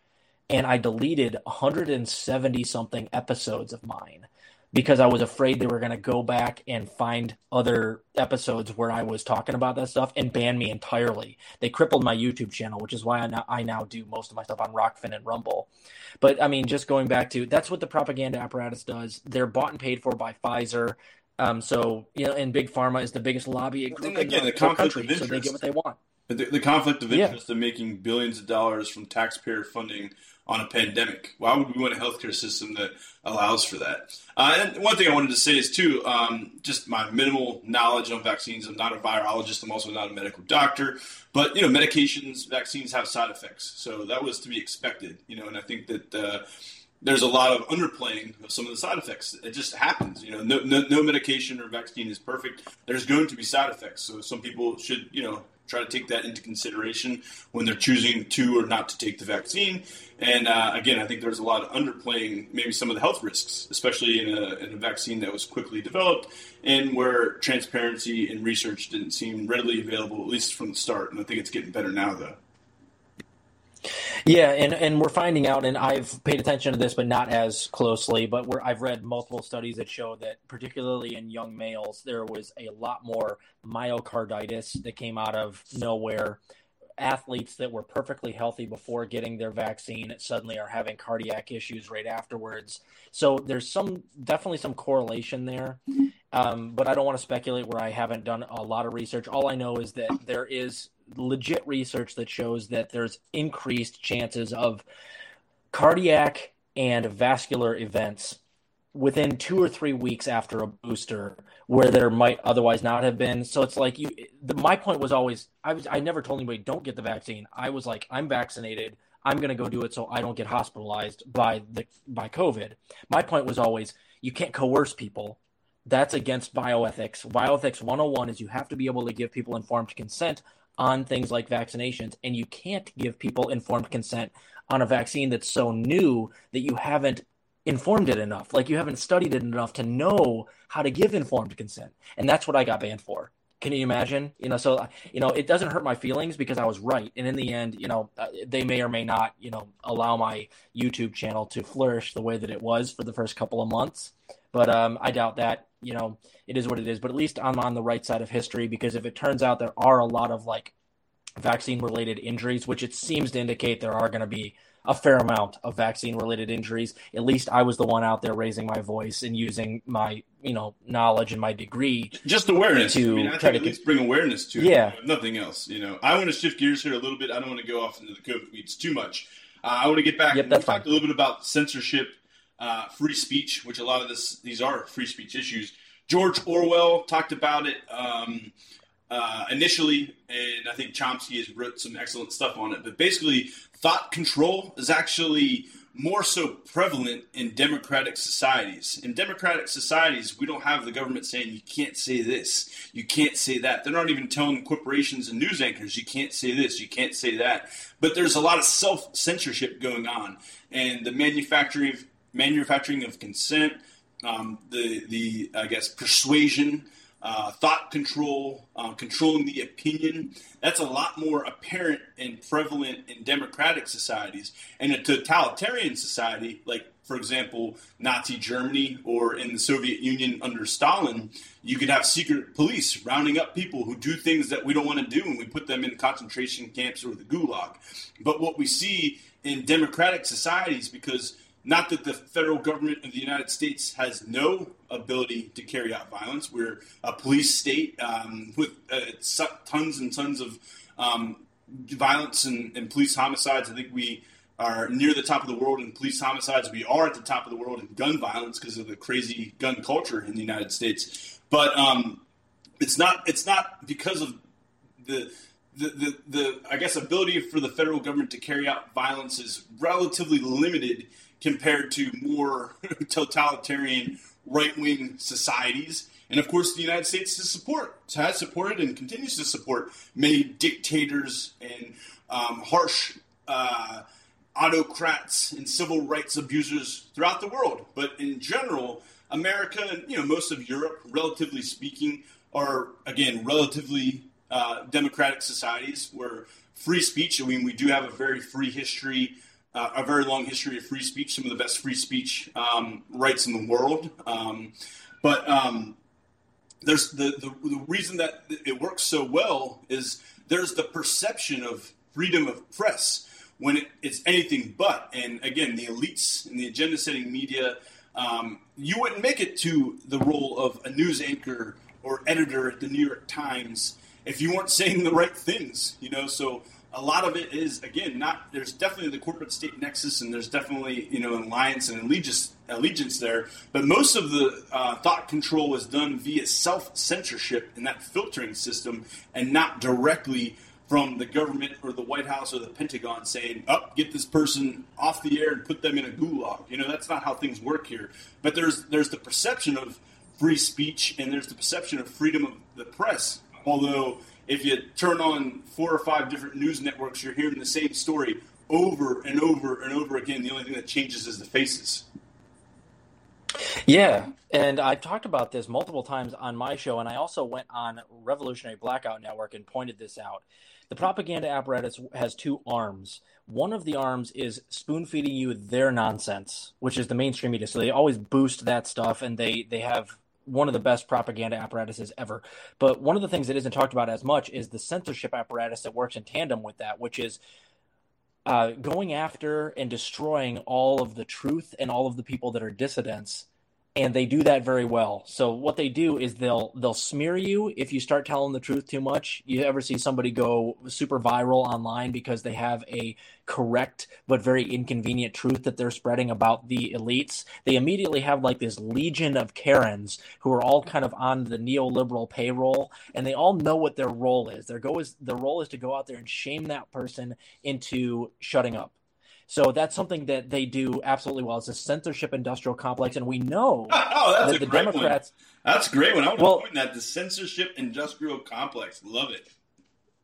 and I deleted one hundred seventy something episodes of mine, because I was afraid they were going to go back and find other episodes where I was talking about that stuff and ban me entirely. They crippled my YouTube channel, which is why I now, I now do most of my stuff on Rockfin and Rumble. But, I mean, just going back to – that's what the propaganda apparatus does. They're bought and paid for by Pfizer. Um, so, you know, and Big Pharma is the biggest lobbying group again, in the, the conflict country, of interest, so they get what they want. But the, the conflict of interest in yeah. making billions of dollars from taxpayer funding – on a pandemic. Why would we want a healthcare system that allows for that? Uh, and one thing I wanted to say is, too, um, just my minimal knowledge on vaccines. I'm not a virologist. I'm also not a medical doctor. But, you know, medications, vaccines have side effects. So that was to be expected, you know, and I think that uh, there's a lot of underplaying of some of the side effects. It just happens. You know, no, no, no medication or vaccine is perfect. There's going to be side effects. So some people should, you know, try to take that into consideration when they're choosing to or not to take the vaccine. And uh, again, I think there's a lot of underplaying maybe some of the health risks, especially in a, in a vaccine that was quickly developed and where transparency and research didn't seem readily available, at least from the start. And I think it's getting better now, though. Yeah, and, and we're finding out, and I've paid attention to this, but not as closely, but where I've read multiple studies that show that particularly in young males, there was a lot more myocarditis that came out of nowhere. Athletes that were perfectly healthy before getting their vaccine suddenly are having cardiac issues right afterwards. So there's some definitely some correlation there, um, but I don't want to speculate where I haven't done a lot of research. All I know is that there is legit research that shows that there's increased chances of cardiac and vascular events within two or three weeks after a booster where there might otherwise not have been. So it's like you, the, my point was always, I was, I never told anybody don't get the vaccine. I was like, I'm vaccinated. I'm going to go do it so I don't get hospitalized by the, by COVID. My point was always, you can't coerce people. That's against bioethics. Bioethics one oh one is you have to be able to give people informed consent on things like vaccinations, and you can't give people informed consent on a vaccine that's so new that you haven't informed it enough. Like you haven't studied it enough to know how to give informed consent. And that's what I got banned for. Can you imagine? You know, so, you know, it doesn't hurt my feelings because I was right. And in the end, you know, they may or may not, you know, allow my YouTube channel to flourish the way that it was for the first couple of months. But um, I doubt that, you know, it is what it is. But at least I'm on the right side of history, because if it turns out there are a lot of like vaccine related injuries, which it seems to indicate there are going to be a fair amount of vaccine-related injuries. At least I was the one out there raising my voice and using my, you know, knowledge and my degree. Just awareness. To I mean, I try to at least bring awareness to it. Yeah. You know, nothing else. You know, I want to shift gears here a little bit. I don't want to go off into the COVID weeds too much. Uh, I want to get back. Yep, and that's we talked fine. a little bit about censorship, uh, free speech, which a lot of this these are free speech issues. George Orwell talked about it. Um, Uh, initially, and I think Chomsky has wrote some excellent stuff on it, but basically thought control is actually more so prevalent in democratic societies. In democratic societies, we don't have the government saying, you can't say this, you can't say that. They're not even telling corporations and news anchors, you can't say this, you can't say that. But there's a lot of self-censorship going on, and the manufacturing, manufacturing of consent, um, the, the, I guess, persuasion, Uh, thought control, uh, controlling the opinion. That's a lot more apparent and prevalent in democratic societies. And a totalitarian society, like, for example, Nazi Germany or in the Soviet Union under Stalin, you could have secret police rounding up people who do things that we don't want to do, and we put them in concentration camps or the gulag. But what we see in democratic societies, because not that the federal government of the United States has no ability to carry out violence. We're a police state um, with uh, tons and tons of um, violence and, and police homicides. I think we are near the top of the world in police homicides. We are at the top of the world in gun violence because of the crazy gun culture in the United States. But um, it's not it's not because of the the, the, the I guess, ability for the federal government to carry out violence is relatively limited compared to more totalitarian right-wing societies. And, of course, the United States has, support, has supported and continues to support many dictators and um, harsh uh, autocrats and civil rights abusers throughout the world. But in general, America and, you know, most of Europe, relatively speaking, are, again, relatively uh, democratic societies where free speech, I mean, we do have a very free history, uh, a very long history of free speech, some of the best free speech um, rights in the world. Um, but um There's the, the the reason that it works so well is there's the perception of freedom of press when it, it's anything but. And again, the elites and the agenda-setting media, um, you wouldn't make it to the role of a news anchor or editor at the New York Times if you weren't saying the right things, you know. So a lot of it is, again, not. There's definitely the corporate state nexus, and there's definitely, you know, alliance and allegiance allegiance there. But most of the uh, thought control is done via self-censorship in that filtering system, and not directly from the government or the White House or the Pentagon saying, "Up, oh, get this person off the air and put them in a gulag." You know, that's not how things work here. But there's there's the perception of free speech, and there's the perception of freedom of the press, although. If you turn on four or five different news networks, you're hearing the same story over and over and over again. The only thing that changes is the faces. Yeah, and I've talked about this multiple times on my show, and I also went on Revolutionary Blackout Network and pointed this out. The propaganda apparatus has two arms. One of the arms is spoon-feeding you their nonsense, which is the mainstream media. So they always boost that stuff, and they, they have – one of the best propaganda apparatuses ever. But one of the things that isn't talked about as much is the censorship apparatus that works in tandem with that, which is uh, going after and destroying all of the truth and all of the people that are dissidents. And they do that very well. So what they do is they'll they'll smear you if you start telling the truth too much. You ever see somebody go super viral online because they have a correct but very inconvenient truth that they're spreading about the elites? They immediately have like this legion of Karens who are all kind of on the neoliberal payroll, and they all know what their role is. Their go is their role is to go out there and shame that person into shutting up. So that's something that they do absolutely well. It's a censorship industrial complex, and we know oh, oh, that's that a the great Democrats. One. That's a great one. I would well, point that the censorship industrial complex. Love it.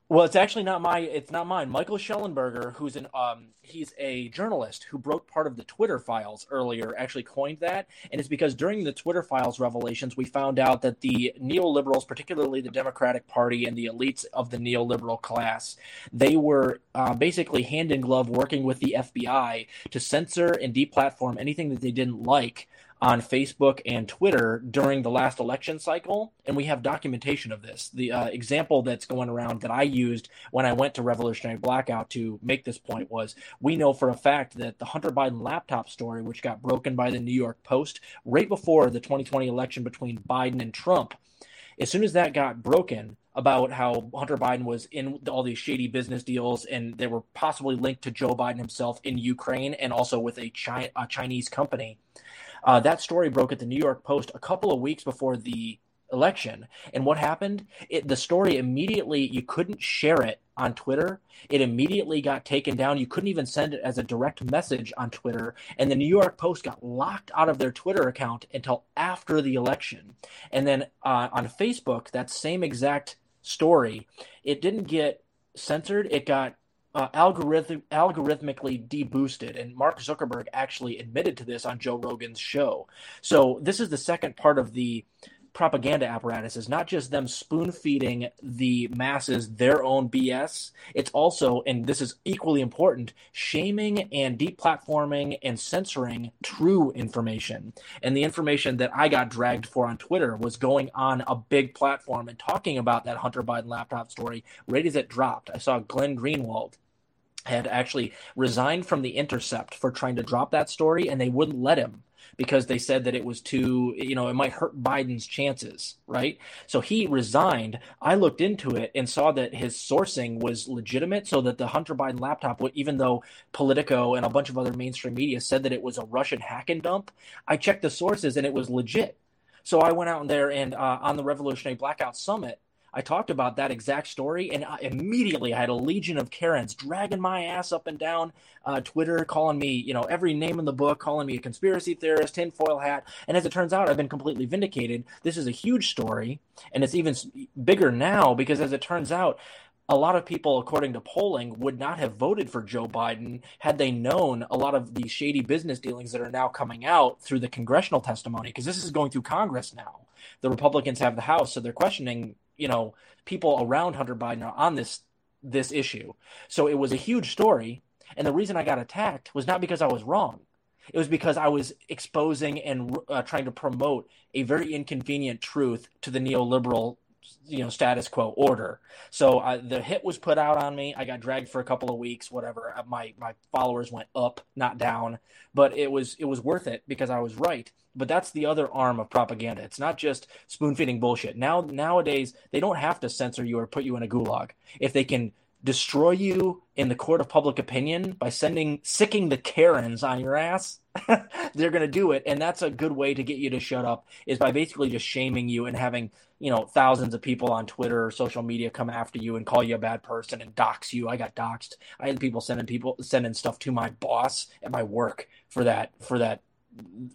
Well, it's actually not my. It's not mine. Michael Schellenberger, who's an um, he's a journalist who broke part of the Twitter Files earlier, actually coined that, and it's because during the Twitter Files revelations, we found out that the neoliberals, particularly the Democratic Party and the elites of the neoliberal class, they were uh, basically hand in glove working with the F B I to censor and deplatform anything that they didn't like on Facebook and Twitter during the last election cycle, and we have documentation of this. The uh, example that's going around that I used when I went to Revolutionary Blackout to make this point was we know for a fact that the Hunter Biden laptop story, which got broken by the New York Post right before the twenty twenty election between Biden and Trump, as soon as that got broken about how Hunter Biden was in all these shady business deals and they were possibly linked to Joe Biden himself in Ukraine and also with a, Chi- a Chinese company, Uh, that story broke at the New York Post a couple of weeks before the election. And what happened? It, the story immediately, you couldn't share it on Twitter. It immediately got taken down. You couldn't even send it as a direct message on Twitter. And the New York Post got locked out of their Twitter account until after the election. And then uh, on Facebook, that same exact story, it didn't get censored. It got Uh, algorithm, algorithmically deboosted, and Mark Zuckerberg actually admitted to this on Joe Rogan's show. So this is the second part of the propaganda apparatus, is not just them spoon-feeding the masses their own B S, it's also, and this is equally important, shaming and deplatforming and censoring true information. And the information that I got dragged for on Twitter was going on a big platform and talking about that Hunter Biden laptop story right as it dropped. I saw Glenn Greenwald had actually resigned from The Intercept for trying to drop that story, and they wouldn't let him, because they said that it was too, you know, it might hurt Biden's chances, right? So he resigned. I looked into it and saw that his sourcing was legitimate, so that the Hunter Biden laptop, even though Politico and a bunch of other mainstream media said that it was a Russian hack and dump, I checked the sources and it was legit. So I went out there and uh, on the Revolutionary Blackout Summit, I talked about that exact story, and I, immediately I had a legion of Karens dragging my ass up and down uh, Twitter, calling me, you know, every name in the book, calling me a conspiracy theorist, tinfoil hat. And as it turns out, I've been completely vindicated. This is a huge story, and it's even bigger now because, as it turns out, a lot of people, according to polling, would not have voted for Joe Biden had they known a lot of the shady business dealings that are now coming out through the congressional testimony, because this is going through Congress now. The Republicans have the House, so they're questioning, you know, people around Hunter Biden on this this issue. So it was a huge story, and the reason I got attacked was not because I was wrong. It was because I was exposing and uh, trying to promote a very inconvenient truth to the neoliberal, you know, status quo order. So I, the hit was put out on me. I got dragged for a couple of weeks, whatever. My my followers went up, not down, but it was it was worth it because I was right. But that's the other arm of propaganda. It's not just spoon feeding bullshit. Now nowadays they don't have to censor you or put you in a gulag if they can destroy you in the court of public opinion by sending sicking the Karens on your ass. They're going to do it, and that's a good way to get you to shut up, is by basically just shaming you and having, you know, thousands of people on Twitter or social media come after you and call you a bad person and dox you. I got doxed. I had people sending people sending stuff to my boss at my work for that for that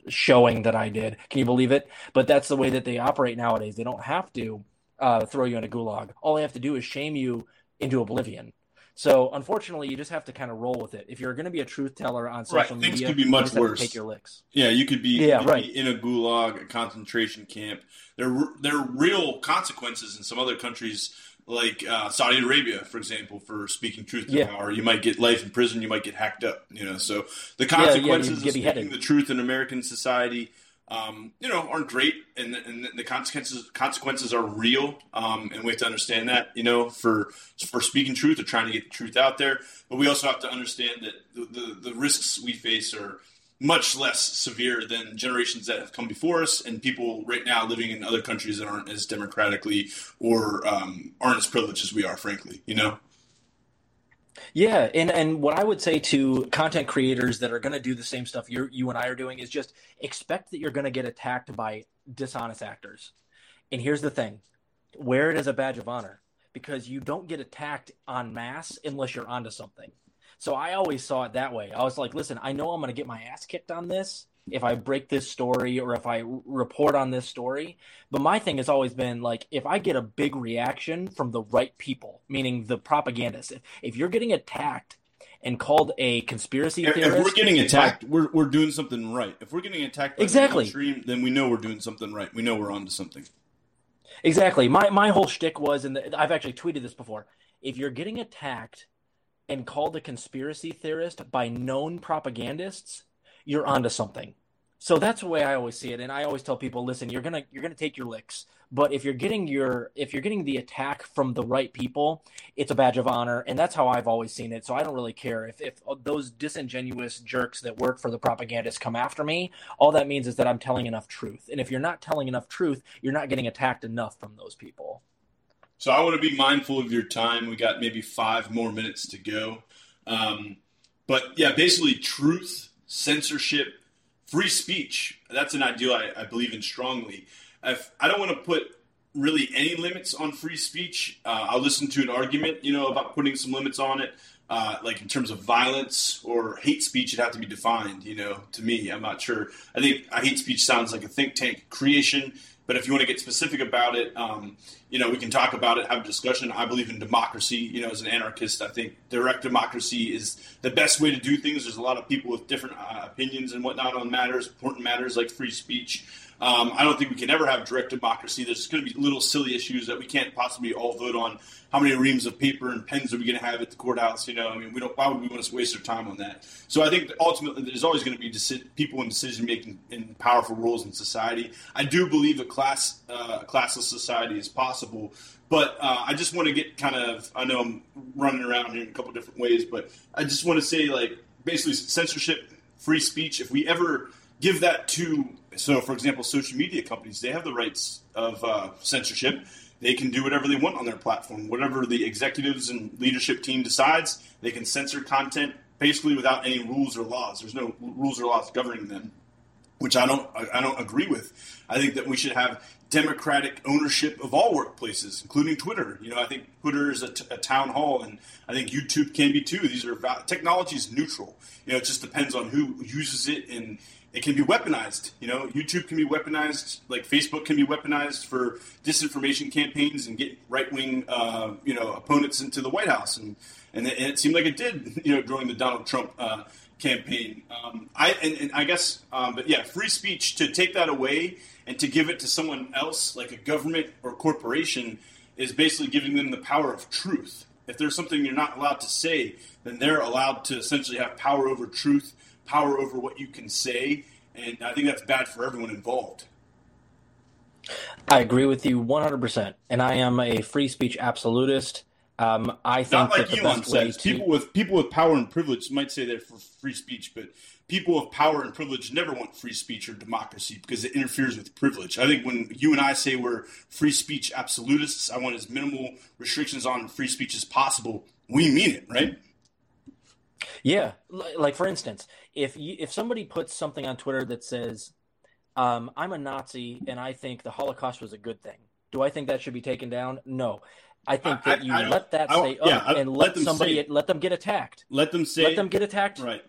showing that I did. Can you believe it? But that's the way that they operate nowadays. They don't have to uh, throw you in a gulag. All they have to do is shame you into oblivion. So unfortunately, you just have to kind of roll with it. If you're going to be a truth teller on social right. media, things could be much worse. Take your licks. Yeah, you could be, yeah, you could right. be in a gulag, a concentration camp. There, there are real consequences in some other countries, like uh, Saudi Arabia, for example, for speaking truth to yeah. power. You might get life in prison. You might get hacked up. You know, so the consequences yeah, yeah, of speaking the truth in American society, um, you know, aren't great, and, and the consequences consequences are real, um, and we have to understand that, you know, for for speaking truth or trying to get the truth out there. But we also have to understand that the, the, the risks we face are much less severe than generations that have come before us, and people right now living in other countries that aren't as democratically or um, aren't as privileged as we are, frankly, you know? Yeah, and, and what I would say to content creators that are going to do the same stuff you you and I are doing is just expect that you're going to get attacked by dishonest actors. And here's the thing. Wear it as a badge of honor, because you don't get attacked en masse unless you're onto something. So I always saw it that way. I was like, listen, I know I'm going to get my ass kicked on this if I break this story or if I report on this story. But my thing has always been like, if I get a big reaction from the right people, meaning the propagandists, if, if you're getting attacked and called a conspiracy theorist. If we're getting attacked, we're we're doing something right. If we're getting attacked by exactly. the mainstream, then we know we're doing something right. We know we're onto something. Exactly. My my whole shtick was, and I've actually tweeted this before, if you're getting attacked and called a conspiracy theorist by known propagandists, you're onto something. So that's the way I always see it, and I always tell people, listen, you're gonna you're gonna take your licks, but if you're getting your if you're getting the attack from the right people, it's a badge of honor, and that's how I've always seen it. So I don't really care if if those disingenuous jerks that work for the propagandists come after me. All that means is that I'm telling enough truth, and if you're not telling enough truth, you're not getting attacked enough from those people. So I want to be mindful of your time. We got maybe five more minutes to go. Um, but, yeah, basically truth, censorship, free speech. That's an ideal I, I believe in strongly. If, I don't want to put really any limits on free speech. Uh, I'll listen to an argument, you know, about putting some limits on it. Uh, like in terms of violence or hate speech, it'd have to be defined, you know, to me. I'm not sure. I think I hate speech sounds like a think tank creation. But if you want to get specific about it, um, you know, we can talk about it, have a discussion. I believe in democracy. You know, as an anarchist, I think direct democracy is the best way to do things. There's a lot of people with different uh, opinions and whatnot on matters, important matters like free speech. Um, I don't think we can ever have direct democracy. There's going to be little silly issues that we can't possibly all vote on. How many reams of paper and pens are we going to have at the courthouse? You know, I mean, we don't. Why would we want to waste our time on that? So I think that ultimately there's always going to be deci- people in decision-making and powerful roles in society. I do believe a class, uh, classless society is possible. But uh, I just want to get kind of – I know I'm running around here in a couple different ways, but I just want to say, like, basically censorship, free speech, if we ever – give that to, so for example, social media companies, they have the rights of uh, censorship. They can do whatever they want on their platform. Whatever the executives and leadership team decides, they can censor content basically without any rules or laws. There's no rules or laws governing them. which I don't I don't agree with. I think that we should have democratic ownership of all workplaces, including Twitter. You know, I think Twitter is a, t- a town hall, and I think YouTube can be too. These are val- technology is neutral. You know, it just depends on who uses it, and it can be weaponized. You know, YouTube can be weaponized, like Facebook can be weaponized for disinformation campaigns and get right wing, uh, you know, opponents into the White House, and and it, and it seemed like it did, you know, during the Donald Trump uh, campaign. Um, I and, and I guess, um, but yeah, free speech, to take that away and to give it to someone else, like a government or corporation, is basically giving them the power of truth. If there's something you're not allowed to say, then they're allowed to essentially have power over truth, power over what you can say, and I think that's bad for everyone involved. I agree with you one hundred percent, and I am a free speech absolutist. Um, I think not like that the Elon best says. Way to... people with people with power and privilege might say they're for free speech, but people with power and privilege never want free speech or democracy because it interferes with privilege. I think when you and I say we're free speech absolutists, I want as minimal restrictions on free speech as possible. We mean it, right? Yeah, like for instance, if you, if somebody puts something on Twitter that says, um, "I'm a Nazi and I think the Holocaust was a good thing," do I think that should be taken down? No. I think that I, you I let that stay up yeah, and let, let somebody say, let them get attacked. Let them say let them get attacked. Right.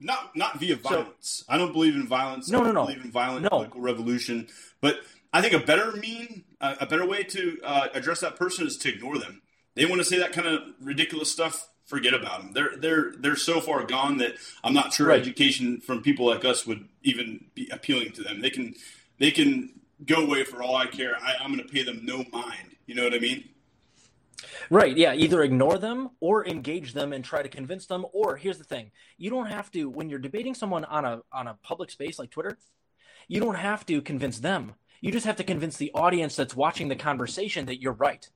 Not not via violence. So, I don't believe in violence. No, I don't no, no. believe in violent no. political revolution. But I think a better mean, uh, a better way to uh, address that person is to ignore them. They want to say that kind of ridiculous stuff. Forget about them. They're they're they're so far gone that I'm not sure right. education from people like us would even be appealing to them. They can they can go away for all I care. I, I'm going to pay them no mind. You know what I mean? Right, yeah, either ignore them or engage them and try to convince them. Or here's the thing, you don't have to, when you're debating someone on a on a public space like Twitter, you don't have to convince them. You just have to convince the audience that's watching the conversation that you're right.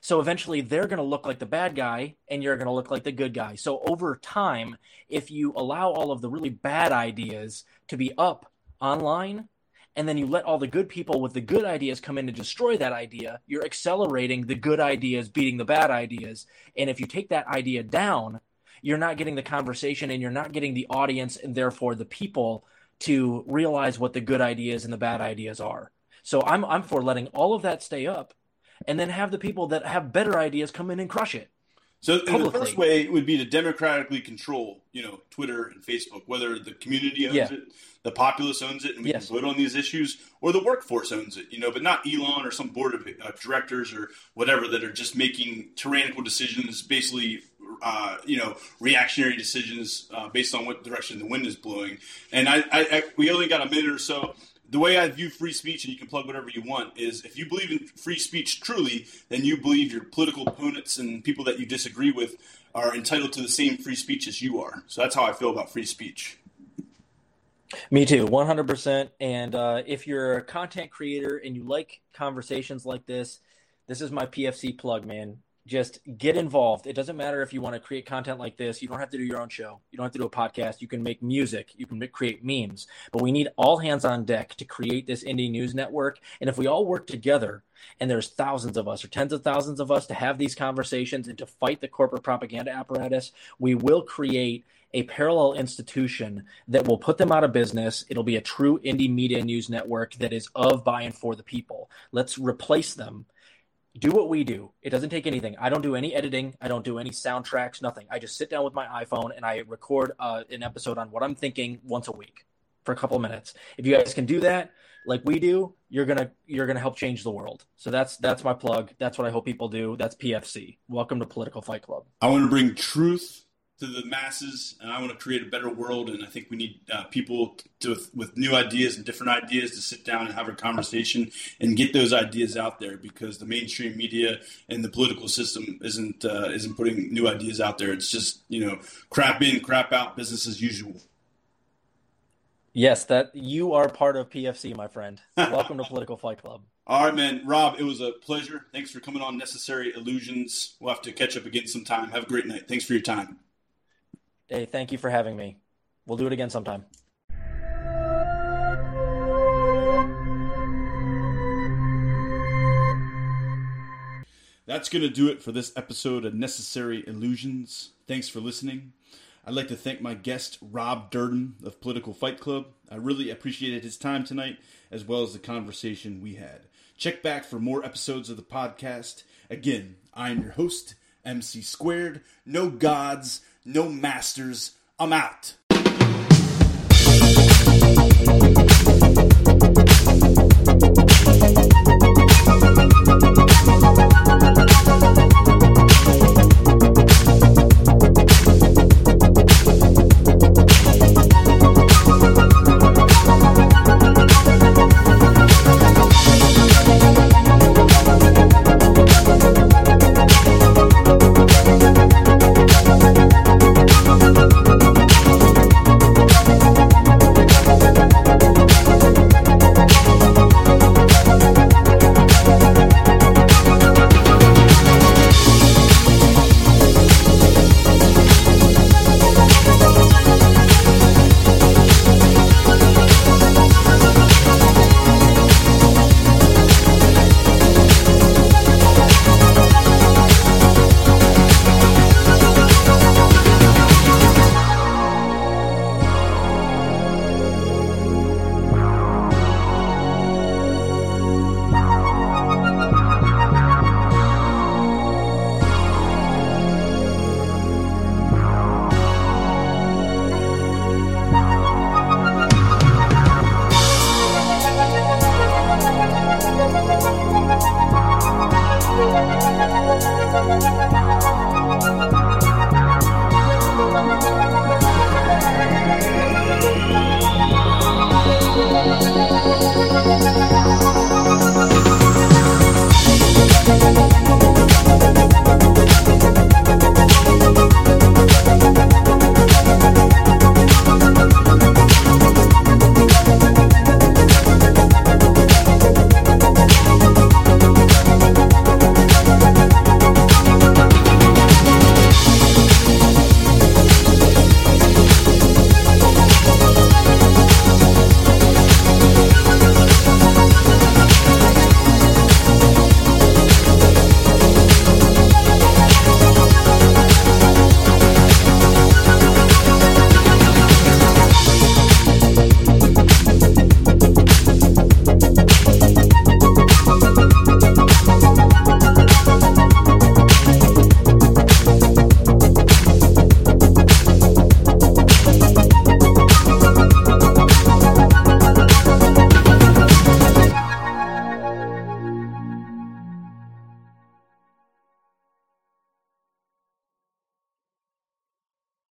So eventually they're going to look like the bad guy and you're going to look like the good guy. So over time, if you allow all of the really bad ideas to be up online, and then you let all the good people with the good ideas come in and destroy that idea, you're accelerating the good ideas beating the bad ideas. And if you take that idea down, you're not getting the conversation and you're not getting the audience and therefore the people to realize what the good ideas and the bad ideas are. So I'm I'm for letting all of that stay up and then have the people that have better ideas come in and crush it. So the first way would be to democratically control, you know, Twitter and Facebook, whether the community owns yeah. it, the populace owns it, and we yes. can vote on these issues, or the workforce owns it, you know, but not Elon or some board of uh, directors or whatever that are just making tyrannical decisions, basically, uh, you know, reactionary decisions uh, based on what direction the wind is blowing. And I, I, I we only got a minute or so. The way I view free speech, and you can plug whatever you want, is if you believe in free speech truly, then you believe your political opponents and people that you disagree with are entitled to the same free speech as you are. So that's how I feel about free speech. Me too, one hundred percent. And uh, if you're a content creator and you like conversations like this, this is my P F C plug, man. Just get involved. It doesn't matter if you want to create content like this. You don't have to do your own show. You don't have to do a podcast. You can make music. You can create memes. But we need all hands on deck to create this Indie News Network. And if we all work together, and there's thousands of us or tens of thousands of us to have these conversations and to fight the corporate propaganda apparatus, we will create a parallel institution that will put them out of business. It'll be a true indie media news network that is of, by, and for the people. Let's replace them. Do what we do. It doesn't take anything. I don't do any editing. I don't do any soundtracks, nothing. I just sit down with my iPhone and I record uh, an episode on what I'm thinking once a week for a couple of minutes. If you guys can do that like we do, you're going to you're going to help change the world. So that's that's my plug. That's what I hope people do. That's P F C. Welcome to Political Fight Club. I want to bring truth to the masses, and I want to create a better world. And I think we need uh, people to, with new ideas and different ideas to sit down and have a conversation and get those ideas out there, because the mainstream media and the political system isn't uh, isn't putting new ideas out there. It's just, you know, crap in, crap out, business as usual. Yes, that you are part of P F C, my friend. Welcome to Political Fight Club. All right, man. Rob, it was a pleasure. Thanks for coming on Necessary Illusions. We'll have to catch up again sometime. Have a great night. Thanks for your time. Hey, thank you for having me. We'll do it again sometime. That's going to do it for this episode of Necessary Illusions. Thanks for listening. I'd like to thank my guest, Rob Durden of Political Fight Club. I really appreciated his time tonight, as well as the conversation we had. Check back for more episodes of the podcast. Again, I'm your host, M C Squared. No gods, no masters. I'm out.